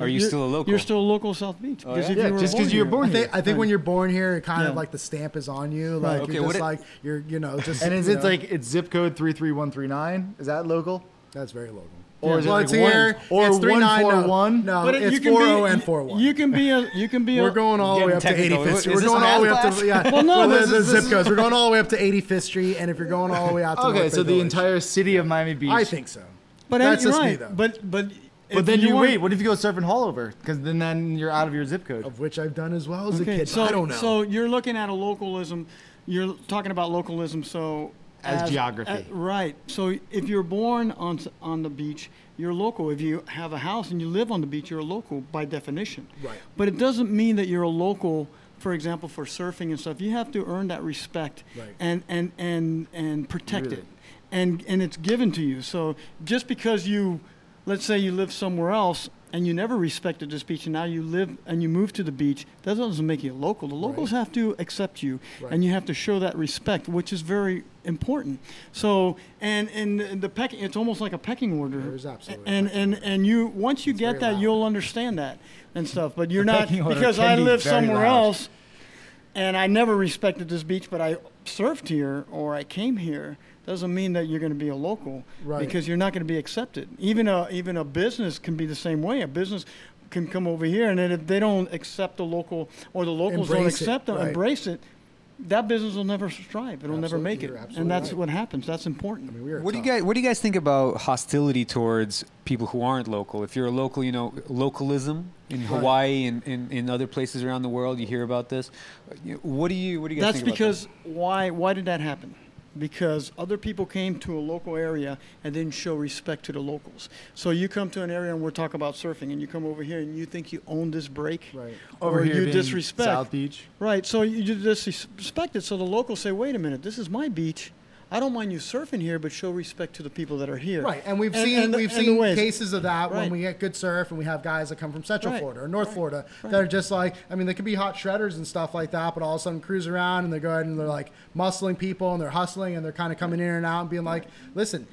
Are you you're, still a local? You're still a local South Beach. Oh, yeah, if yeah you just because you were born I here. Think, I think right. when you're born here, it kind yeah. of like the stamp is on you. Like okay, you're just it, like you're, you know, just. And is it know. like it's zip code three three one three nine? Is that local? That's very local. Or yeah. is well, it like it's one, here, or it's three nine four one? No, no, it's four oh and four one. You can be a, you can be a. We're going all the way up to eighty-fifth Street. We're going all the way up to, yeah. Well, no, well, the zip codes. We're going all the way up to eighty-fifth Street, and if you're going all the way out to. Okay, so the entire city of Miami Beach. I think so. But that's just me, though. But but. But then you wait. What if you go surfing Hallover? Because then then you're out of your zip code. Of which I've done as well as a kid. I don't know. So you're looking at a localism. You're talking about localism. So. As, as geography. As, right. So if you're born on on the beach, you're local. If you have a house and you live on the beach, you're a local by definition. Right. But it doesn't mean that you're a local, for example, for surfing and stuff. You have to earn that respect right. and, and, and, and protect really? it. And and it's given to you. So just because you, let's say you live somewhere else and you never respected this beach, and now you live and you move to the beach, that doesn't make you a local. The locals right. have to accept you, right. and you have to show that respect, which is very important. So, and and the pecking, it's almost like a pecking order. There's absolutely and and, and and you once you it's get that, loud. You'll understand that and stuff. But you're not because I live somewhere loud. else, and I never respected this beach, but I surfed here or I came here. Doesn't mean that you're going to be a local right. because you're not going to be accepted. Even a even a business can be the same way. A business can come over here, and then if they don't accept the local or the locals embrace don't accept it, them, right. embrace it, that business will never strive. It'll absolutely, never make it, and that's right. what happens. That's important. I mean, we are what tough. do you guys What do you guys think about hostility towards people who aren't local? If you're a local, you know, localism in right. Hawaii and in, in other places around the world, you hear about this. What do you What do you guys that's think about that? That's because why Why did that happen? Because other people came to a local area and didn't show respect to the locals. So you come to an area and we're talking about surfing, and you come over here and you think you own this break, right. Over or here you disrespect South Beach, right? So you disrespect it. So the locals say, "Wait a minute, this is my beach. I don't mind you surfing here, but show respect to the people that are here. Right, and we've and, seen and the, we've seen cases of that right. when we get good surf and we have guys that come from Central right. Florida or North right. Florida right. that are just like, I mean, they could be hot shredders and stuff like that, but all of a sudden cruise around and they're going and they're like muscling people and they're hustling and they're kind of coming right. in and out and being like, listen,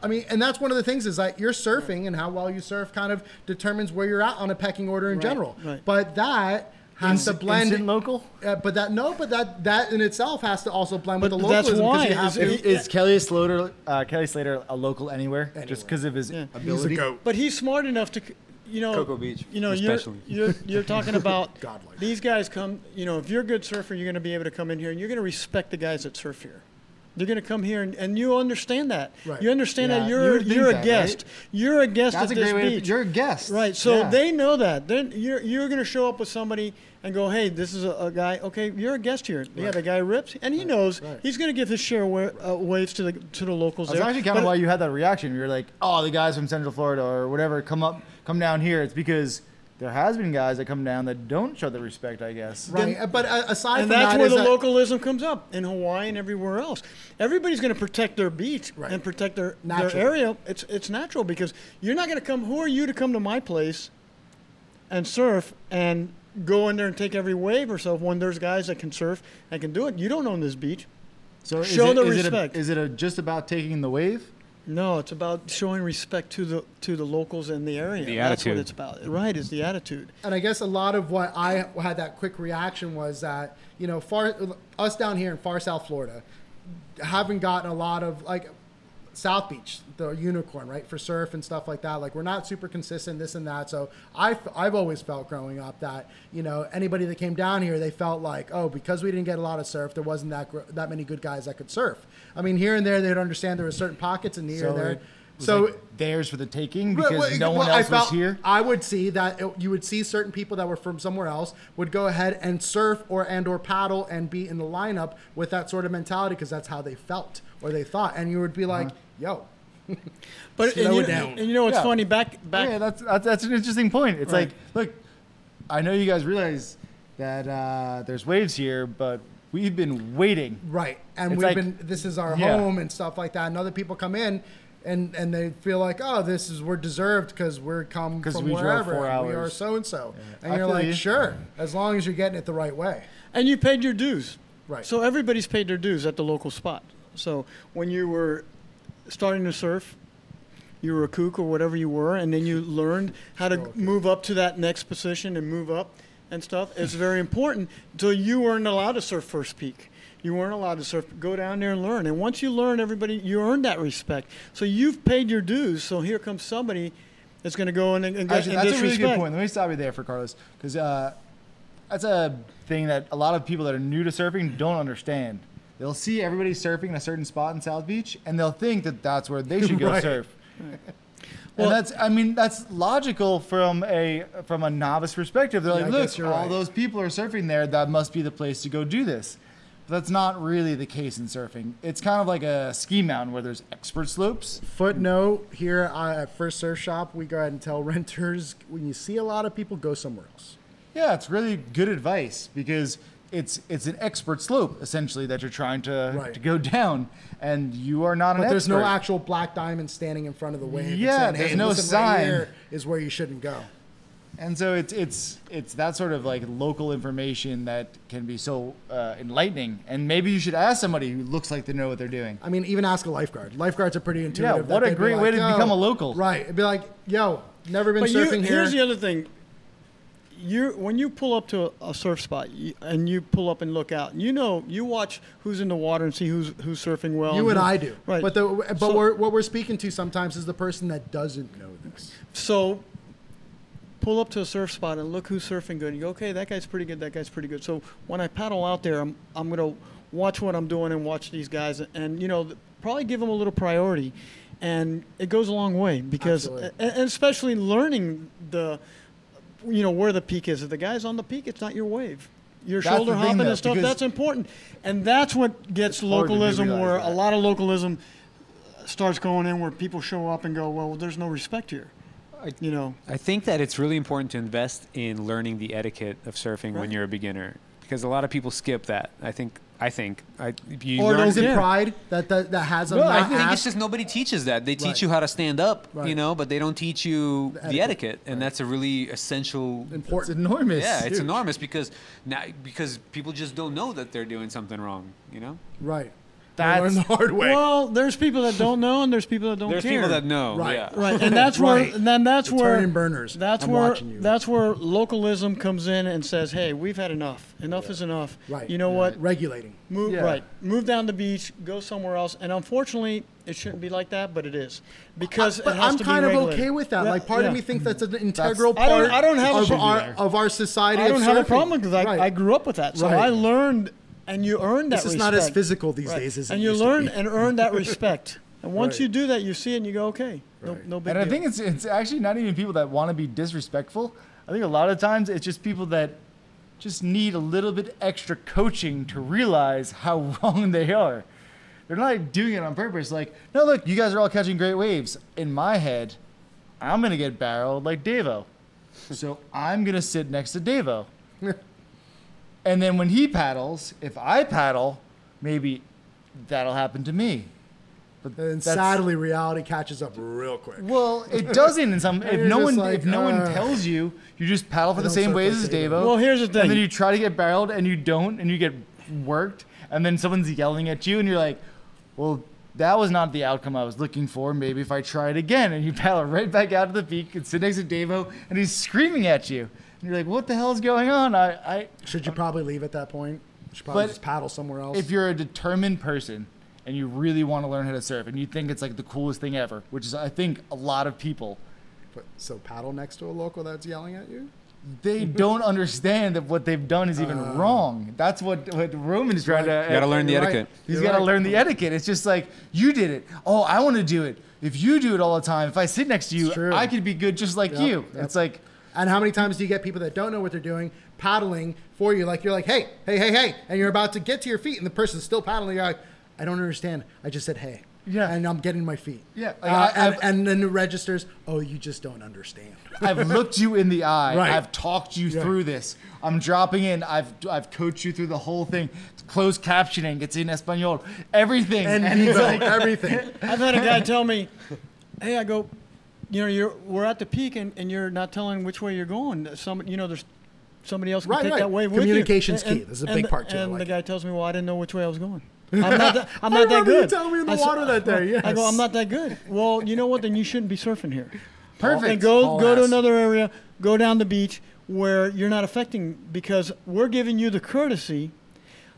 I mean, and that's one of the things is that your surfing right. and how well you surf kind of determines where you're at on a pecking order in right. general. Right. But that... has in, to blend in local, uh, but that no, but that that in itself has to also blend but with the localism. That's why you have is, to, is yeah. Kelly Slater uh, Kelly Slater a local anywhere, anywhere. Just because of his yeah. ability? He's a goat. But he's smart enough to, you know, Cocoa Beach. You know, especially. you're you're you're talking about godlike. These guys come. You know, if you're a good surfer, you're going to be able to come in here and you're going to respect the guys that surf here. They're going to come here, and, and you understand that. Right. You understand yeah. that you're you you're a that, guest. Right? You're a guest That's at a this great beach. Way to, you're a guest, right? So yeah. they know that. Then you're you're going to show up with somebody and go, hey, this is a, a guy. Okay, you're a guest here. Right. Yeah, the guy rips, and he right. knows right. he's going to give his share of wa- right. uh, waves to the to the locals. I was there. Actually kind of why you had that reaction. You're like, oh, the guys from Central Florida or whatever come up, come down here. It's because. There has been guys that come down that don't show the respect, I guess. Right, then, but aside from that, and that's where the that... localism comes up in Hawaii and everywhere else. Everybody's going to protect their beach right. and protect their, their area. It's it's natural because you're not going to come. Who are you to come to my place and surf and go in there and take every wave or so when there's guys that can surf and can do it? You don't own this beach. So show it, the is respect. It a, is it a just about taking the wave? No, it's about showing respect to the to the locals in the area. The That's attitude. What it's about. Right, is the attitude. And I guess a lot of what I had that quick reaction was that, you know, far us down here in far South Florida haven't gotten a lot of, like, South Beach, the unicorn, right, for surf and stuff like that. Like, we're not super consistent, this and that. So I've, I've always felt growing up that, you know, anybody that came down here, they felt like, oh, because we didn't get a lot of surf, there wasn't that gr- that many good guys that could surf. I mean, here and there, they'd understand there were certain pockets in the so, area there. So like theirs for the taking because well, no one well, else felt, was here. I would see that it, you would see certain people that were from somewhere else would go ahead and surf or and or paddle and be in the lineup with that sort of mentality because that's how they felt or they thought, and you would be like, uh-huh. "Yo, but slow and you, down." And you know what's yeah. funny? Back back. Yeah, that's that's, that's an interesting point. It's right. like, look, I know you guys realize that uh, there's waves here, but. We've been waiting. Right. And it's we've like, been, this is our yeah. home and stuff like that. And other people come in and, and they feel like, oh, this is, we're deserved because we're come from we wherever. And we are so-and-so. Yeah. And I you're like, you. Sure, as long as you're getting it the right way. And you paid your dues. Right. So everybody's paid their dues at the local spot. So when you were starting to surf, you were a kook or whatever you were, and then you learned how to oh, okay. move up to that next position and move up. And stuff is very important. So you weren't allowed to surf First Peak. You weren't allowed to surf. Go down there and learn. And once you learn, everybody, you earn that respect. So you've paid your dues. So here comes somebody that's going to go in and, and, Actually, and that's disrespect. That's a really good point. Let me stop you there for Carlos, because uh, that's a thing that a lot of people that are new to surfing don't understand. They'll see everybody surfing in a certain spot in South Beach, and they'll think that that's where they should go right. surf. Right. Well, and that's, I mean, that's logical from a from a novice perspective. They're like, yeah, look, all right. those people are surfing there. That must be the place to go do this. But that's not really the case in surfing. It's kind of like a ski mountain where there's expert slopes. Footnote here at First Surf Shop, we go ahead and tell renters, when you see a lot of people, go somewhere else. Yeah, it's really good advice because it's it's an expert slope, essentially, that you're trying to, right. to go down. And you are not but an expert. But there's no actual black diamond standing in front of the wave. Yeah, saying, hey, there's no sign. Right here is where you shouldn't go. And so it's it's it's that sort of like local information that can be so uh, enlightening. And maybe you should ask somebody who looks like they know what they're doing. I mean, even ask a lifeguard. Lifeguards are pretty intuitive. Yeah, what a great like, way to yo, become a local. Right. It'd be like, yo, never been but surfing you, here. Here's the other thing. You when you pull up to a, a surf spot you, and you pull up and look out, you know you watch who's in the water and see who's who's surfing well. You and, and who, I do, right? But the but so, we're, what we're speaking to sometimes is the person that doesn't know this. So pull up to a surf spot and look who's surfing good. And you go, okay, that guy's pretty good. That guy's pretty good. So when I paddle out there, I'm I'm gonna watch what I'm doing and watch these guys and, and you know probably give them a little priority, and it goes a long way because and, and especially learning the. You know where the peak is. If the guy's on the peak, it's not your wave. Your that's shoulder hopping though, and stuff. That's important, and that's what gets localism. Where that. A lot of localism starts going in, where people show up and go, "Well, there's no respect here." I, you know. I think that it's really important to invest in learning the etiquette of surfing right. when you're a beginner, because a lot of people skip that. I think. I think. I, you or learn, is it yeah. pride that, that that has them? No, I think ask. It's just nobody teaches that. They teach right. you how to stand up, right. you know, but they don't teach you the etiquette. The etiquette and right. that's a really essential. Important. It's enormous. Yeah, it's Dude. enormous because now, because people just don't know that they're doing something wrong, you know? Right. That's the hard way. Well, there's people that don't know, and there's people that don't there's care. There's people that know, right? Yeah. Right, and that's where, right. and then that's the where, turning burners. That's I'm where, that's where localism comes in and says, "Hey, we've had enough. Enough yeah. is enough. Right? You know yeah. what? Regulating. Move yeah. right. Move down the beach. Go somewhere else." And unfortunately, it shouldn't be like that, but it is because I, but it has I'm to be regulated. I'm kind of okay with that. Yeah. Like, part yeah. of me thinks that's an integral that's, part. I don't, I don't have of our there. of our society. I don't have surfing. a problem because I, right. I grew up with that, so right. I learned. And you earn that respect. This is respect. not as physical these right. days as and it used to be. And you learn and earn that respect. And once right. you do that, you see it and you go, okay, no, right. no big and deal. And I think it's it's actually not even people that want to be disrespectful. I think a lot of times it's just people that just need a little bit extra coaching to realize how wrong they are. They're not doing it on purpose. Like, no, look, you guys are all catching great waves. In my head, I'm going to get barreled like Devo. So I'm going to sit next to Devo. And then when he paddles, if I paddle, maybe that'll happen to me. But then sadly, reality catches up real quick. Well, it doesn't. In some, if no one, like, if no uh, one tells you, you just paddle for the same ways as Devo. Well, here's the thing. And then you try to get barreled, and you don't, and you get worked, and then someone's yelling at you, and you're like, well, that was not the outcome I was looking for. Maybe if I try it again, and you paddle right back out to the peak and sit next to Devo, and he's screaming at you. You're like, what the hell is going on? I, I should you probably leave at that point? You should probably just paddle somewhere else. If you're a determined person and you really want to learn how to surf and you think it's like the coolest thing ever, which is I think a lot of people. But, so paddle next to a local that's yelling at you? They don't understand that what they've done is even uh, wrong. That's what, what Roman is trying right. to. You got to learn the right. etiquette. He's got to right. learn the etiquette. It's just like, you did it. Oh, I want to do it. If you do it all the time, if I sit next to you, I could be good just like yep, you. Yep. It's like. And how many times do you get people that don't know what they're doing paddling for you? Like, you're like, hey, hey, hey, hey. And you're about to get to your feet, and the person's still paddling. You're like, I don't understand. I just said, hey. Yeah. And I'm getting my feet. Yeah. Like, uh, and, and then it registers, oh, you just don't understand. I've looked you in the eye. Right. I've talked you yeah. through this. I'm dropping in. I've I've coached you through the whole thing. Closed captioning. It's in Espanol. Everything. And, and he's like, everything. I've had a guy tell me, hey, I go, you know, you're we're at the peak, and, and you're not telling which way you're going. Some, you know, there's somebody else can right, take right. that wave with you. Communication's key. This is a big the, part to it. And like the guy it. tells me, "Well, I didn't know which way I was going. I'm not that, I'm not that good." You telling me in the I water said, that day. Yes. I go, "I'm not that good." Well, you know what? Then you shouldn't be surfing here. Perfect. And go All go ass. to another area. Go down the beach where you're not affecting, because we're giving you the courtesy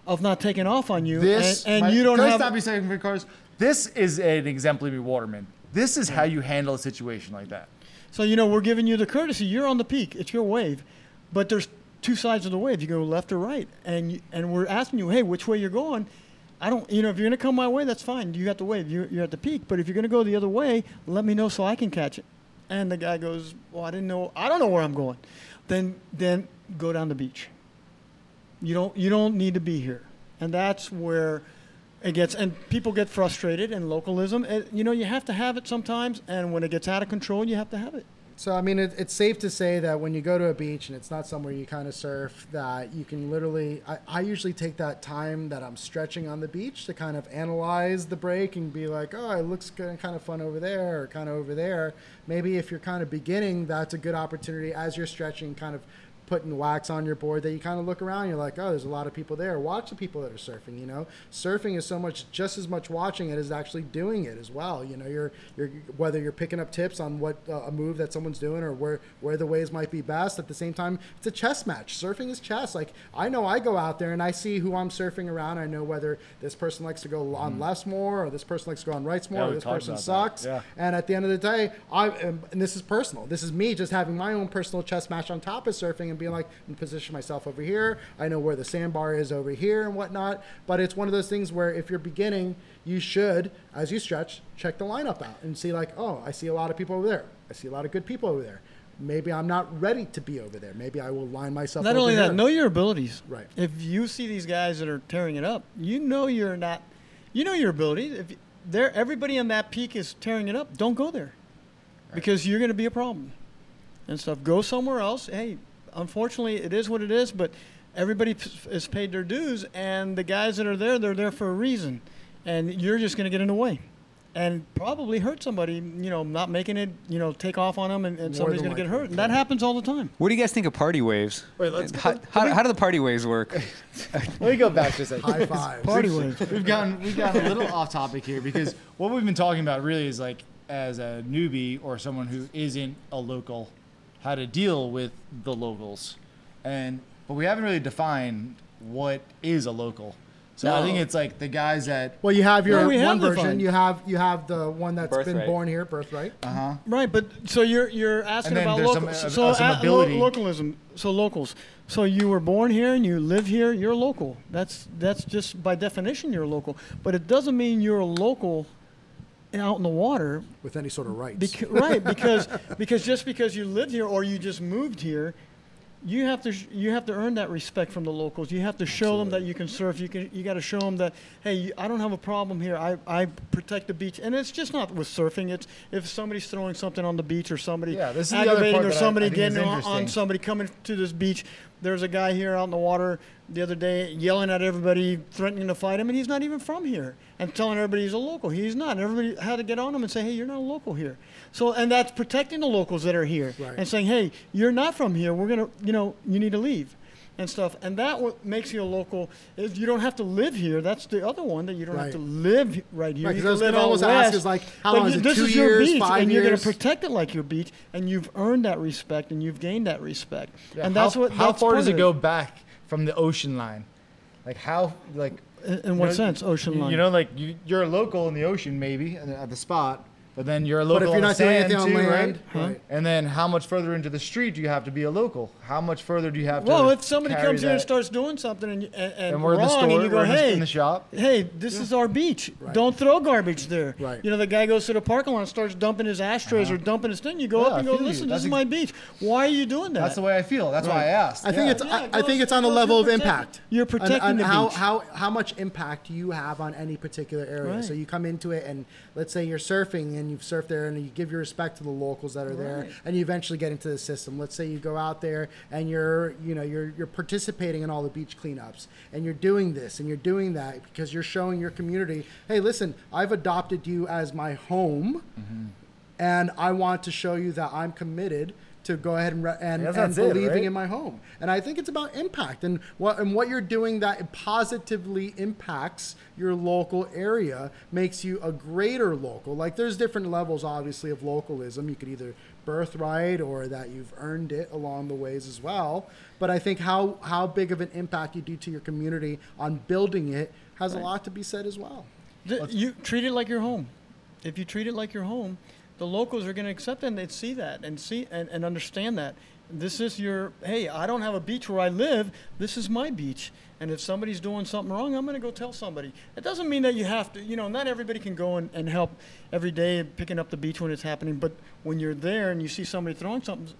of not taking off on you, this, and, and my, you don't have. Stop me saying for cars. This is an exemplary waterman. This is how you handle a situation like that. So, you know, we're giving you the courtesy. You're on the peak. It's your wave. But there's two sides of the wave. You go left or right. And you, and we're asking you, hey, which way you're going? I don't, you know, if you're going to come my way, that's fine. You got the wave. You're, you're at the peak. But if you're going to go the other way, let me know so I can catch it. And the guy goes, well, I didn't know. I don't know where I'm going. Then then go down the beach. You don't you don't need to be here. And that's where... It gets, and people get frustrated, and localism, it, you know, you have to have it sometimes, and when it gets out of control, you have to have it. So, I mean, it, it's safe to say that when you go to a beach and it's not somewhere you kind of surf, that you can literally, I, I usually take that time that I'm stretching on the beach to kind of analyze the break and be like, oh, it looks good, kind of fun over there or kind of over there. Maybe if you're kind of beginning, that's a good opportunity as you're stretching, kind of putting wax on your board, that you kind of look around and you're like, oh, there's a lot of people there. Watch the people that are surfing. You know, surfing is so much, just as much watching it as actually doing it as well. You know, you're you're whether you're picking up tips on what uh, a move that someone's doing or where where the waves might be best. At the same time, it's a chess match. Surfing is chess. Like, I know I go out there and I see who I'm surfing around. I know whether this person likes to go on mm. lefts more, or this person likes to go on rights more, yeah, or this person sucks. Yeah. And at the end of the day, I am, and this is personal. This is me just having my own personal chess match on top of surfing. Being like, I'm gonna position myself over here. I know where the sandbar is over here and whatnot. But it's one of those things where if you're beginning, you should, as you stretch, check the lineup out and see like, oh, I see a lot of people over there. I see a lot of good people over there. Maybe I'm not ready to be over there. Maybe I will line myself up. Not only that, know your abilities. Right. If you see these guys that are tearing it up, you know you're not, you know your abilities. If they're, everybody on that peak is tearing it up, don't go there. Right. Because you're gonna be a problem and stuff. Go somewhere else. Hey, unfortunately, it is what it is, but everybody has paid their dues, and the guys that are there, they're there for a reason, and you're just going to get in the way and probably hurt somebody, you know, not making it, you know, take off on them, and, and somebody's going to get hurt. And that happens all the time. What do you guys think of party waves? Wait, let's how, go, how, we, how do the party waves work? Let me go back just a high five. Party waves. We've gotten we've gotten a little off topic here, because what we've been talking about really is, like, as a newbie or someone who isn't a local, how to deal with the locals. And but we haven't really defined what is a local. So no. I think it's like the guys that... Well, you have your yeah, one have version. You have you have the one that's birth been rate. born here, birthright. Uh-huh. Right, but so you're you're asking about locals. Some, so uh, some lo- localism. So locals. So you were born here and you live here. You're local. That's that's just by definition you're local. But it doesn't mean you're a local out in the water with any sort of rights. Beca- right, because because just because you lived here or you just moved here, you have to sh- you have to earn that respect from the locals. You have to show Absolutely. them that you can surf. You can you got to show them that, hey, I don't have a problem here. I, I protect the beach, and it's just not with surfing. It's if somebody's throwing something on the beach, or somebody yeah, this is aggravating, or somebody I, I getting on, on somebody coming to this beach. There's a guy here out in the water the other day yelling at everybody, threatening to fight him, and he's not even from here, and telling everybody he's a local. He's not. And everybody had to get on him and say, hey, you're not a local here. So, and that's protecting the locals that are here, right, and saying, hey, you're not from here. We're going to, you know, you need to leave and stuff. And that what makes you a local is you don't have to live here. That's the other one, that you don't right. have to live right here. Right, you can live out west. Is like, how but long you, is it, this two is your years, beach, five and years? You're going to protect it like your beach, and you've earned that respect, and you've gained that respect. Yeah, and how, that's what. How that's far does it go back from the ocean line? Like how, like. In, in what know, sense, ocean you, line? You know, like you, you're a local in the ocean, maybe at the spot. But then you're a local on sand too, right? right? And then how much further into the street do you have to be a local? How much further do you have to Well, if somebody comes in and starts doing something and, and, and, and we're wrong, in the store, and you go, hey, in the shop. hey, this yeah. is our beach. Right. Don't throw garbage there. Right. You know, the guy goes to the parking lot and starts dumping his ashtrays uh-huh. or dumping his thing. You go yeah, up and go, listen, this is my beach. Why are you doing that? That's the way I feel. That's right. why I asked. I think yeah. it's yeah, I, I think it's on a level of impact. You're protecting on, on the how, beach. How, how much impact you have on any particular area. So you come into it, and let's say you're surfing, and you've surfed there, and you give your respect to the locals that are right. there, and you eventually get into the system. Let's say you go out there and you're, you know, you're you're participating in all the beach cleanups, and you're doing this and you're doing that because you're showing your community, hey, listen, I've adopted you as my home, mm-hmm. and I want to show you that I'm committed to go ahead and re- and, yeah, and believing it, right? in my home. And I think it's about impact and what and what you're doing that positively impacts your local area makes you a greater local. Like there's different levels, obviously, of localism. You could either birthright or that you've earned it along the ways as well. But I think how how big of an impact you do to your community on building it has right. a lot to be said as well. The, you treat it like your home. If you treat it like your home, the locals are going to accept it, and they'd see that and see and, and understand that. This is your, hey, I don't have a beach where I live. This is my beach. And if somebody's doing something wrong, I'm going to go tell somebody. It doesn't mean that you have to, you know, not everybody can go and, and help every day picking up the beach when it's happening. But when you're there and you see somebody throwing something,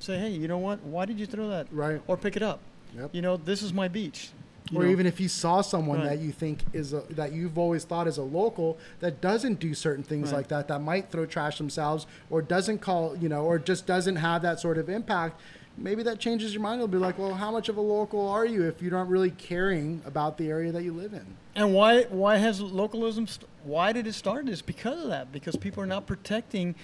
say, hey, you know what? Why did you throw that? Right. Or pick it up. Yep. You know, this is my beach. You or know, even if you saw someone right. that you think is a, that you've always thought is a local that doesn't do certain things right. like that, that might throw trash themselves or doesn't call, you know, or just doesn't have that sort of impact, maybe that changes your mind. It'll be like, well, how much of a local are you if you aren't really caring about the area that you live in? And why why has localism, st- why did it start? It's because of that, because people are not protecting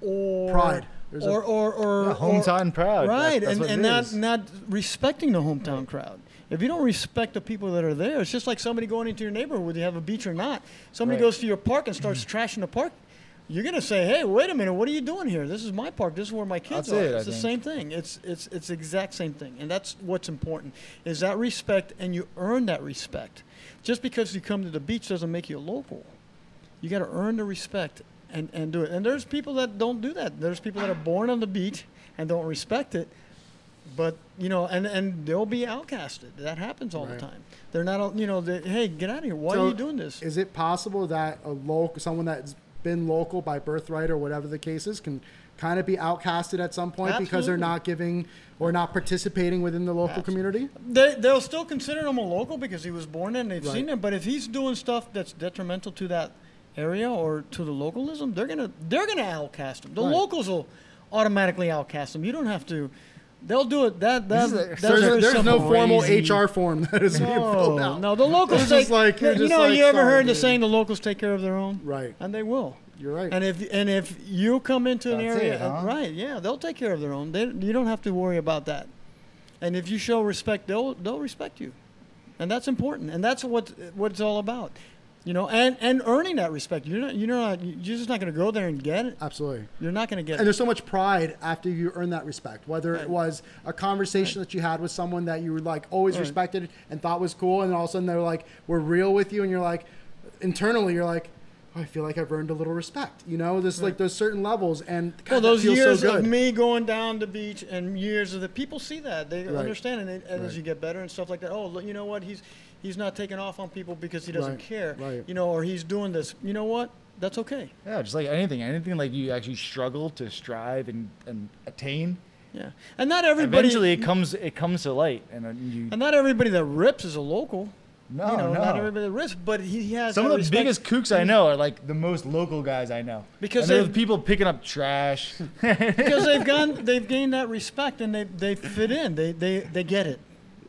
or... Pride. There's or, a, or, or, yeah, hometown or, proud. Right, that, and, and not, not respecting the hometown right. crowd. If you don't respect the people that are there, it's just like somebody going into your neighborhood, whether you have a beach or not. Somebody right. goes to your park and starts trashing the park. You're going to say, hey, wait a minute, what are you doing here? This is my park. This is where my kids that's are. It, it's I the think. same thing. It's it's it's the exact same thing. And that's what's important is that respect, and you earn that respect. Just because you come to the beach doesn't make you a local. You got to earn the respect and, and do it. And there's people that don't do that. There's people that are born on the beach and don't respect it. But, you know, and, and they'll be outcasted. That happens all right. the time. They're not, you know, hey, get out of here. Why so are you doing this? Is it possible that a local, someone that's been local by birthright or whatever the case is can kind of be outcasted at some point Absolutely. because they're not giving or not participating within the local Absolutely. community? They, they'll still consider him a local because he was born there and they've right. seen him. But if he's doing stuff that's detrimental to that area or to the localism, they're going to they're gonna outcast him. The right. locals will automatically outcast him. You don't have to... They'll do it. That, that that's there's, there's, there's no formal H R form that is no, being filled out. No, the locals take. Like, they, you know, like, you ever sorry, heard dude. the saying, "The locals take care of their own," right? And they will. You're right. And if and if you come into that's an area, it, huh? right? Yeah, they'll take care of their own. They, you don't have to worry about that. And if you show respect, they'll they'll respect you, and that's important. And that's what what it's all about, you know. And, and earning that respect, you're not you're not you're just not going to go there and get it. Absolutely, you're not going to get and it. And there's so much pride after you earn that respect. Whether right. it was a conversation right. that you had with someone that you were like always right. respected and thought was cool, and all of a sudden they're like, "We're real with you," and you're like, internally you're like, I feel like I've earned a little respect, you know. There's right. like those certain levels, and God, well, those feels years so good. Of me going down the beach and years of the people see that they right. understand, and, they, and right. as you get better and stuff like that, oh, you know what, he's he's not taking off on people because he doesn't right. care, right. you know, or he's doing this, you know what, that's okay. Yeah, just like anything, anything like you actually struggle to strive and, and attain. Yeah, and not everybody. Eventually, it comes it comes to light, and you. And not everybody that rips is a local. No, you know, no. Not everybody rips, but he has some of the respect. Biggest kooks I know are like the most local guys I know because they're people picking up trash. Because they've gone, they've gained that respect and they they fit in. They they they get it,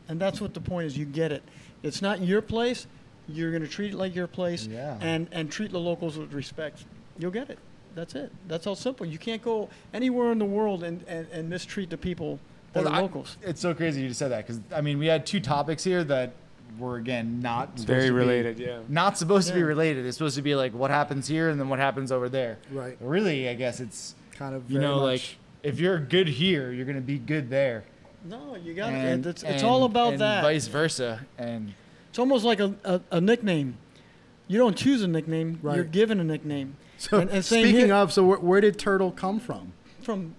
and that's what the point is. You get it. It's not your place. You're gonna treat it like your place, yeah. and and treat the locals with respect. You'll get it. That's it. That's all simple. You can't go anywhere in the world and and, and mistreat the people that well, are locals. I, it's so crazy you just said that because I mean we had two topics here that. Were again not very related be, yeah not supposed yeah. to be related. It's supposed to be like what happens here and then what happens over there, right? Really, I guess it's kind of, you know, much. Like if you're good here, you're gonna be good there. No, you got it. It's, it's and, all about and that vice versa. And it's almost like a, a, a nickname. You don't choose a nickname, right. You're given a nickname. So and, and speaking here, of so where, where did Turtle come from from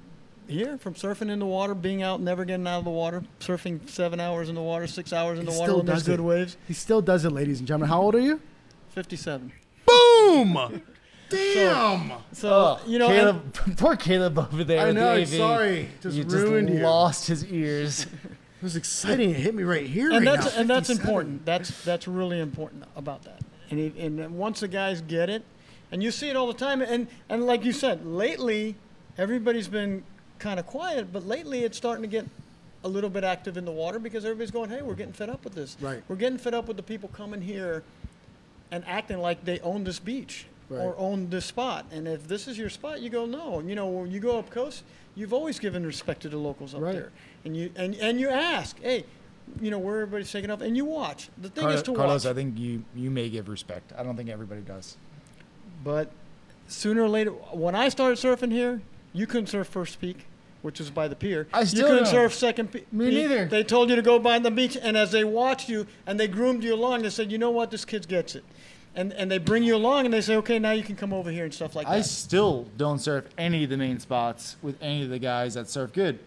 Here, from surfing in the water, being out, never getting out of the water, surfing seven hours in the water, six hours in the water when there's good waves. He still does it, ladies and gentlemen. How old are you? fifty-seven. Boom! Damn! So, so oh, you know, Caleb, poor Caleb over there. I know. The sorry, just you ruined. Just lost his ears. It was exciting. It hit me right here. And right that's now. And that's important. That's that's really important about that. And it, and once the guys get it, and you see it all the time. And and like you said, lately, everybody's been kind of quiet, but lately it's starting to get a little bit active in the water because everybody's going, hey, we're getting fed up with this. Right. We're getting fed up with the people coming here and acting like they own this beach right. or own this spot. And if this is your spot, you go, no. You know, when you go up coast, you've always given respect to the locals up right. there. And you and, and you ask, hey, you know, where everybody's taking off, and you watch. The thing Car- is to Carlos, watch. Carlos, I think you, you may give respect. I don't think everybody does. But sooner or later, when I started surfing here, you couldn't surf First Peak, which is by the pier. I still you couldn't don't. surf Second Peak. Me neither. They told you to go by the beach, and as they watched you and they groomed you along, they said, you know what, this kid gets it. And and they bring you along, and they say, okay, now you can come over here and stuff like I that. I still don't surf any of the main spots with any of the guys that surf good.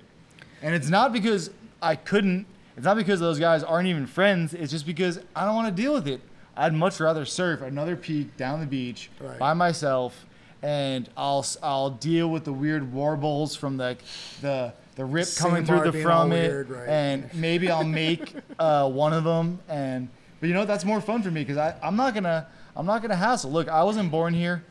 And it's not because I couldn't. It's not because those guys aren't even friends. It's just because I don't want to deal with it. I'd much rather surf another peak down the beach right. by myself. And I'll I'll deal with the weird warbles from the the, the rip Same coming through the from it, weird, right? and maybe I'll make uh, one of them. And but you know that's more fun for me because I I'm not gonna I'm not gonna hassle. Look, I wasn't born here.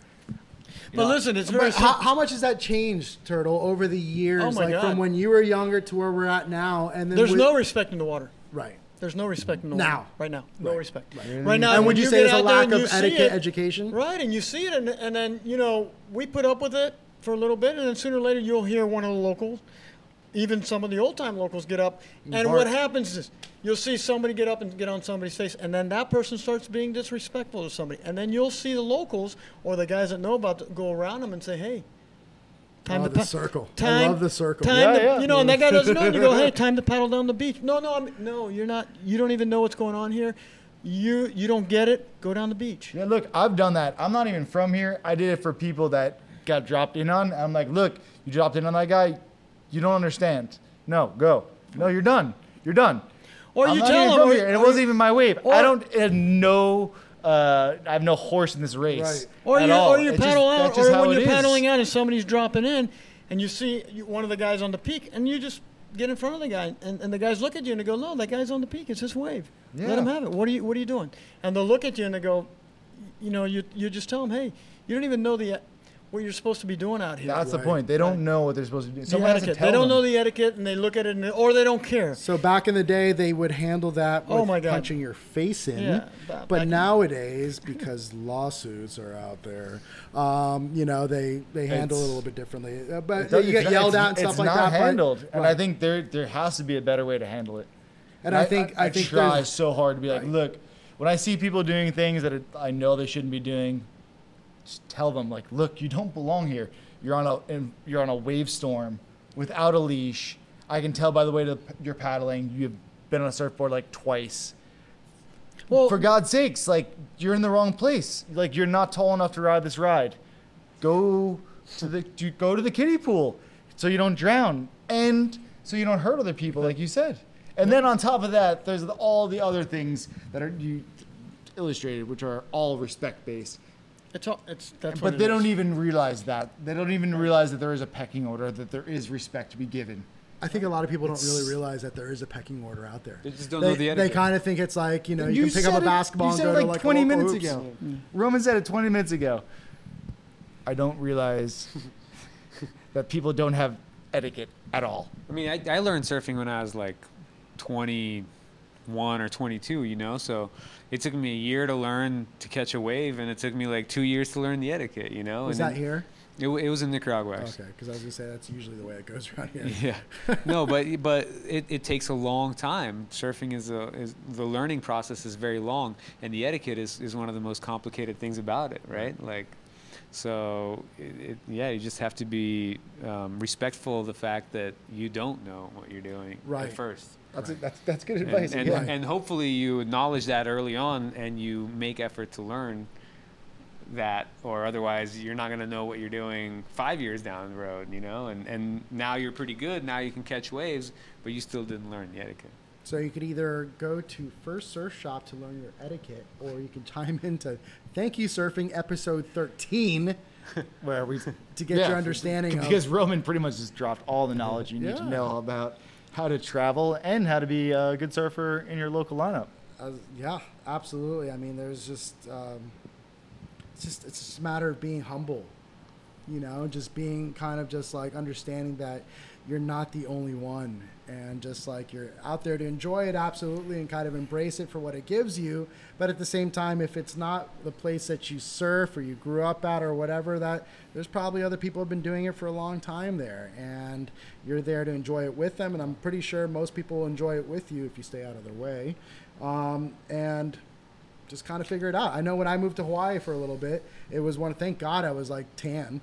But know. listen, it's very. How, how much has that changed, Turtle, over the years? Oh my like God. From when you were younger to where we're at now, and then there's with, no respect in the water. Right. There's no respect in the now. Water. Right now. No right. respect. Right. right now. And would you, you say it's a lack of etiquette it, education? Right. And you see it. And, and then, you know, we put up with it for a little bit. And then sooner or later, you'll hear one of the locals, even some of the old time locals get up. And Mark. What happens is you'll see somebody get up and get on somebody's face. And then that person starts being disrespectful to somebody. And then you'll see the locals or the guys that know about it go around them and say, hey. Time oh, to the pa- circle. Time, I love the circle. Time yeah, to, yeah. You know, and that guy doesn't know. And you go, hey, time to paddle down the beach. No, no, I'm, no, you're not. You don't even know what's going on here. You you don't get it. Go down the beach. Yeah, look, I've done that. I'm not even from here. I did it for people that got dropped in on. I'm like, look, you dropped in on that guy. You don't understand. No, go. No, you're done. You're done. Or I'm you tell him. It wasn't you, even my wave. Or, I don't have no... Uh, I have no horse in this race. Right. Or you, or you paddle just, out, or when you're paddling out and somebody's dropping in, and you see one of the guys on the peak, and you just get in front of the guy, and, and the guys look at you and they go, "No, that guy's on the peak. It's his wave. Yeah. Let him have it. What are you, what are you doing?" And they'll look at you and they go, "You know, you you just tell them, hey, you don't even know the what you're supposed to be doing out here. That's right. The point. They don't right. know what they're supposed to be doing. The etiquette. They don't them. know the etiquette, and they look at it, and they, or they don't care. So back in the day, they would handle that with oh my God. punching your face in. Yeah, back but back nowadays, in. because lawsuits are out there, um, you know, they, they handle it's, it a little bit differently. Uh, but you get yelled at and stuff like that. It's not handled. But, and right. I think there there has to be a better way to handle it. And, and I, I think I, I, I think try so hard to be like, right. look, when I see people doing things that I know they shouldn't be doing, just tell them, like, look, you don't belong here. You're on a you're on a wave storm without a leash. I can tell by the way that you're paddling. You've been on a surfboard like twice. Well, for God's sakes, like, you're in the wrong place. Like, you're not tall enough to ride this ride. Go to the go to the kiddie pool so you don't drown and so you don't hurt other people, like you said. And then on top of that, there's all the other things that are you illustrated, which are all respect based. It's all, it's, that's but what it they is. don't even realize that. They don't even realize that there is a pecking order, that there is respect to be given. I think a lot of people it's, don't really realize that there is a pecking order out there. They just don't they, know the etiquette. They kind of think it's like, you know, you, you can pick up a basketball it, and go like to like twenty oh, minutes oops. ago. Yeah. Roman said it twenty minutes ago. I don't realize that people don't have etiquette at all. I mean, I, I learned surfing when I was like twenty-one or twenty-two, you know, so it took me a year to learn to catch a wave, and it took me like two years to learn the etiquette, you know. Was and that it, here? It, it was in Nicaragua. Actually. Okay, because I was gonna say that's usually the way it goes around here. Yeah, no, but but it, it takes a long time. Surfing is a is the learning process is very long, and the etiquette is, is one of the most complicated things about it, right? Like, so it, it, yeah, you just have to be um, respectful of the fact that you don't know what you're doing right. at first. That's, right. a, that's that's good advice. And, and, yeah. and hopefully you acknowledge that early on, and you make effort to learn that, or otherwise you're not going to know what you're doing five years down the road, you know. And, and now you're pretty good. Now you can catch waves, but you still didn't learn the etiquette. So you could either go to First Surf Shop to learn your etiquette, or you can time into Thank You Surfing episode thirteen. Where we to get yeah, your understanding because of. Because Roman pretty much just dropped all the knowledge you need yeah. to know about how to travel and how to be a good surfer in your local lineup. Uh, yeah, absolutely. I mean, there's just, um, it's just, it's just a matter of being humble, you know, just being kind of just like understanding that you're not the only one, and just like you're out there to enjoy it. Absolutely. And kind of embrace it for what it gives you. But at the same time, if it's not the place that you surf or you grew up at or whatever, that there's probably other people who have been doing it for a long time there, and you're there to enjoy it with them. And I'm pretty sure most people will enjoy it with you if you stay out of their way. Um, and just kind of figure it out. I know when I moved to Hawaii for a little bit, it was one, thank God I was like tan.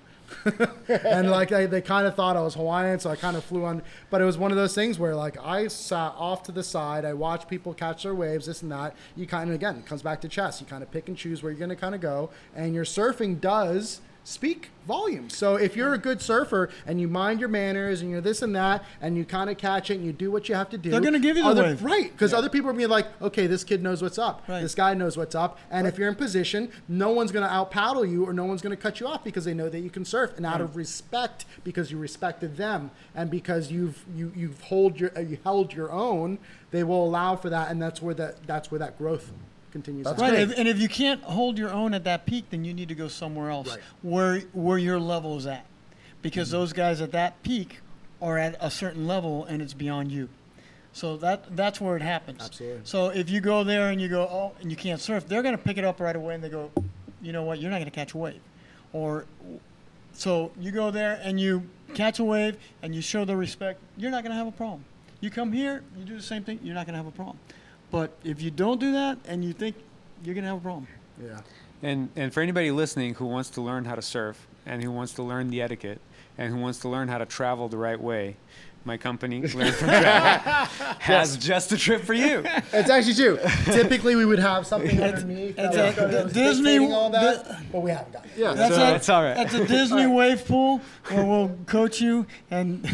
And like I, they kind of thought I was Hawaiian, so I kind of flew on. But it was one of those things where like I sat off to the side, I watched people catch their waves, this and that. You kind of, again, it comes back to chess. You kind of pick and choose where you're going to kind of go, and your surfing does speak volumes. So if you're a good surfer and you mind your manners and you're this and that, and you kind of catch it and you do what you have to do, they're going to give you the other, wave. Right. Because yeah. other people are being like, okay, this kid knows what's up. Right. This guy knows what's up. And right. if you're in position, no one's going to out paddle you, or no one's going to cut you off, because they know that you can surf, and out right. of respect, because you respected them and because you've, you, you've hold your, you held your own, they will allow for that. And that's where that, that's where that growth continues. That's right. If, and if you can't hold your own at that peak, then you need to go somewhere else right. where where your level is at, because mm-hmm. those guys at that peak are at a certain level, and it's beyond you. So that that's where it happens. Absolutely. So if you go there and you go, oh, and you can't surf, they're going to pick it up right away, and they go, you know what, you're not going to catch a wave. Or so you go there and you catch a wave and you show the respect, you're not going to have a problem. You come here, you do the same thing, you're not going to have a problem. But if you don't do that, and you think you're going to have a problem. Yeah. And and for anybody listening who wants to learn how to surf, and who wants to learn the etiquette, and who wants to learn how to travel the right way, my company, LearnFromTravel, has just a trip for you. It's actually true. Typically, we would have something underneath. It's that a, was, Disney, all that, di- but we haven't got it. Yeah, that's, that's a, it's all right. That's a Disney right. wave pool where we'll coach you. And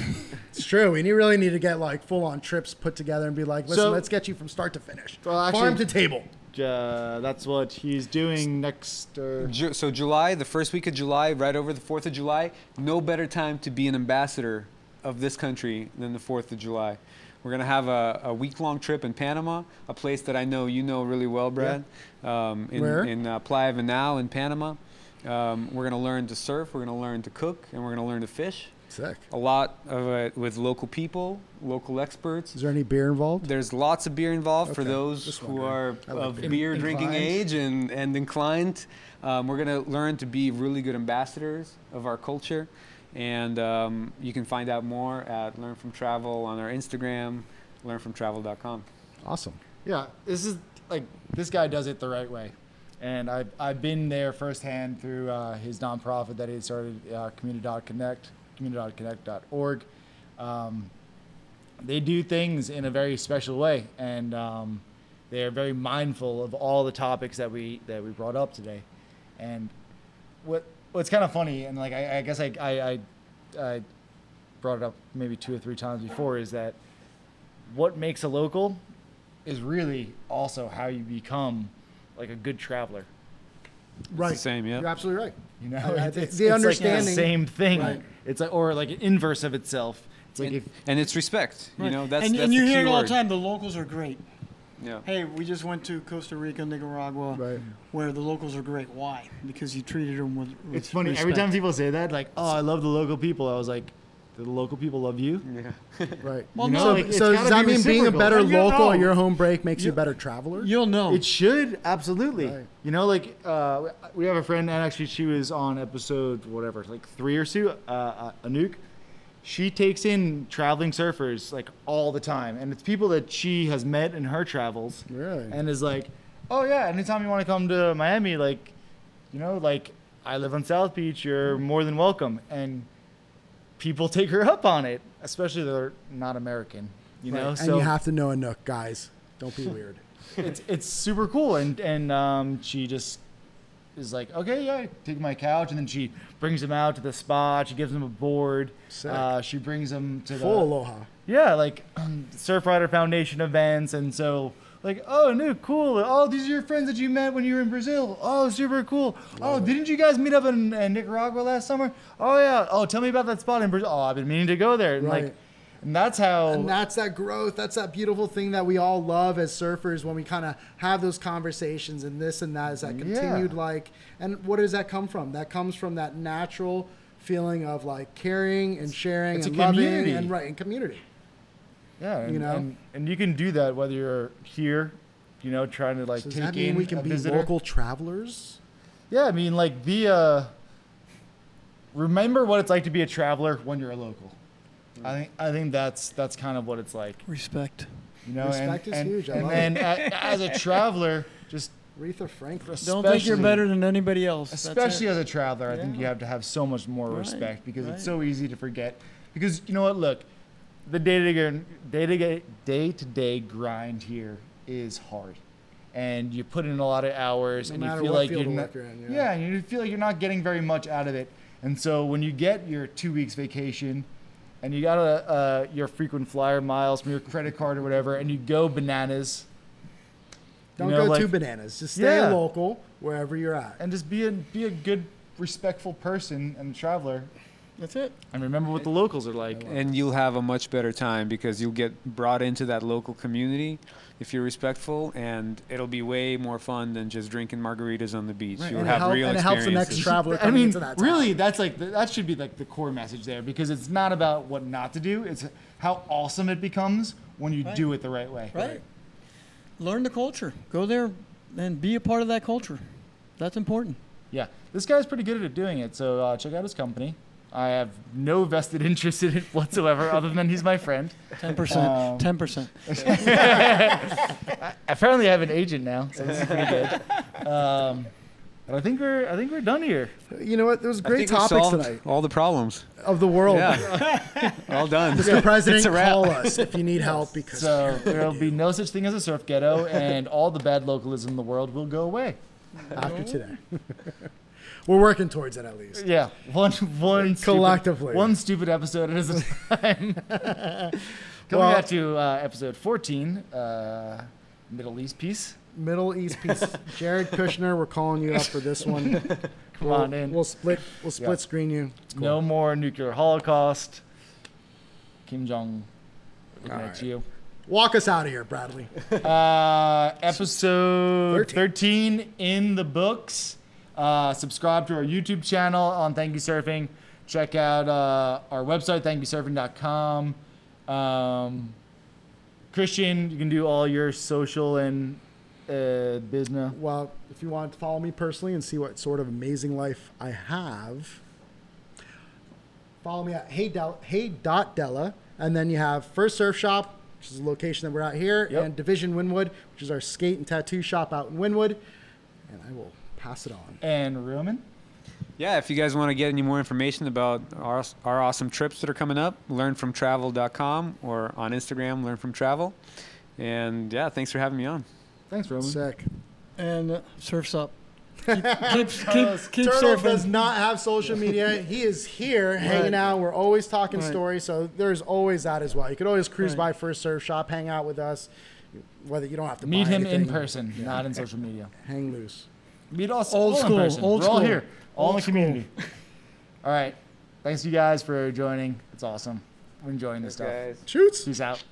it's true. We need, really need to get like full-on trips put together and be like, listen, so, let's get you from start to finish, well, actually, farm to table. Uh, that's what he's doing next. Uh, Ju- so July, the first week of July, right over the Fourth of July. No better time to be an ambassador of this country than the Fourth of July. We're gonna have a, a week-long trip in Panama, a place that I know you know really well, Brad. Yeah. Um, in, Where? In uh, Playa Venal in Panama. Um, we're going to learn to surf, we're going to learn to cook, and we're going to learn to fish. Sick. A lot of it with local people, local experts. Is there any beer involved? There's lots of beer involved okay. for those who are like of beer, beer drinking age and, and inclined. Um, we're going to learn to be really good ambassadors of our culture. And um, you can find out more at Learn From Travel on our Instagram, learn from travel dot com. Awesome. Yeah, this is like, this guy does it the right way. And I've, I've been there firsthand through uh, his nonprofit that he started, uh, Community dot Connect, Community dot Connect dot org. Um, they do things in a very special way, and um, they are very mindful of all the topics that we that we brought up today. And what what's kind of funny, and like I, I guess I, I I brought it up maybe two or three times before, is that what makes a local is really also how you become like a good traveler. Right. It's the same, yeah. You're absolutely right. You know, it's, it's, the it's understanding. Like the same thing. Right. It's like, or like an inverse of itself. It's like and, if, and it's respect. Right. You know, that's and, that's and you the hear it all the time. The locals are great. Yeah. Hey, we just went to Costa Rica, Nicaragua, right. where the locals are great. Why? Because you treated them with, with It's funny. Respect. Every time people say that, like, oh, I love the local people. I was like, do the local people love you? Yeah. Right. Well, you know, no. Like, so does that mean being a better local at your home break makes you, you a better traveler? You'll know. It should. Absolutely. Right. You know, like uh, we have a friend, and actually she was on episode whatever, like three or two, uh, uh, Anouk. She takes in traveling surfers like all the time. And it's people that she has met in her travels. Really? And is like, oh, yeah, anytime you want to come to Miami, like, you know, like I live on South Beach. You're more than welcome. And people take her up on it, especially if they're not American, you right. know. And so, you have to know Anouk, guys. Don't be weird. It's it's super cool, and and um, she just is like, okay, yeah, I take my couch, and then she brings them out to the spot. She gives them a board. Uh, she brings them to full the, aloha. Yeah, like Surf Rider Foundation events, and so like, oh, Anouk, cool. Oh, these are your friends that you met when you were in Brazil. Oh, super cool. Love oh, it. Didn't you guys meet up in, in Nicaragua last summer? Oh, yeah. Oh, tell me about that spot in Brazil. Oh, I've been meaning to go there. And right. like, and that's how. And that's that growth. That's that beautiful thing that we all love as surfers when we kind of have those conversations and this and that is that continued yeah. like, and what does that come from? That comes from that natural feeling of like caring and sharing it's and loving community. and right and community. Yeah, and, you know, and, and you can do that whether you're here, you know, trying to like so does take that mean in we can a be visitor. Local travelers. Yeah, I mean, like be a. Remember what it's like to be a traveler when you're a local. Mm. I think I think that's that's kind of what it's like. Respect. You know, respect and, is and, huge. I and then as a traveler, just Aretha Franklin. Don't think you're better than anybody else. Especially as a traveler, yeah. I think you have to have so much more right. respect because right. it's so easy to forget. Because you know what? Look. The day-to-day, day-to-day grind here is hard, and you put in a lot of hours, no and you feel like you're, not, you're in, yeah. yeah, and you feel like you're not getting very much out of it. And so when you get your two weeks vacation, and you got a uh, your frequent flyer miles from your credit card or whatever, and you go bananas. Don't you know, go like, too bananas. Just stay yeah. local wherever you're at, and just be a be a good, respectful person and traveler. That's it. And remember what the locals are like. And you'll have a much better time because you'll get brought into that local community if you're respectful, and it'll be way more fun than just drinking margaritas on the beach. Right. You'll and have help, real and experiences. And it helps the next traveler coming I mean, into that time. Really, that's like, that should be like the core message there because it's not about what not to do. It's how awesome it becomes when you right. do it the right way. Right. right. Learn the culture. Go there and be a part of that culture. That's important. Yeah. This guy's pretty good at doing it, so uh, check out his company. I have no vested interest in it whatsoever other than he's my friend. ten percent. Um, ten percent. Apparently I have an agent now, so this is pretty good. Um, but I think we're I think we're done here. You know what? There was great topics tonight. All the problems of the world. Yeah. All done. Mister President, call us if you need help because so there'll be no such thing as a surf ghetto and all the bad localism in the world will go away after today. We're working towards it at least. Yeah, one one collectively, stupid, one stupid episode at a time. Coming well, back to uh, episode fourteen, uh, Middle East Peace. Middle East Peace. Jared Kushner, we're calling you up for this one. Come we'll, on in. We'll split. We'll split yeah. screen you. Cool. No more nuclear holocaust. Kim Jong. Looking at right. you. Walk us out of here, Bradley. Uh, episode thirteen. thirteen in the books. Uh, subscribe to our YouTube channel on Thank You Surfing. Check out uh, our website, thank you surfing dot com. Um, Christian, you can do all your social and uh, business. Well, if you want to follow me personally and see what sort of amazing life I have, follow me at hey dot della. And then you have First Surf Shop, which is a location that we're out here, yep. and Division Wynwood, which is our skate and tattoo shop out in Wynwood. And I will pass it on. And Roman? Yeah, if you guys want to get any more information about our, our awesome trips that are coming up, learn from travel dot com or on Instagram, learn from travel. And yeah, thanks for having me on. Thanks, Roman. Sick. And uh, surf's up. Keep, keep, keep, keep Turtle surfing. Does not have social media. He is here right. hanging out. We're always talking right. stories, so there's always that as well. You could always cruise right. by First Surf Shop, hang out with us. Whether you don't have to meet buy him anything. In person, yeah. not in social media. Hang loose. Meet us old all school. In person. Old We're school. All here, all old in the community. All right, thanks you guys for joining. It's awesome. We're enjoying this thanks, stuff. Guys. Shoots. Peace out.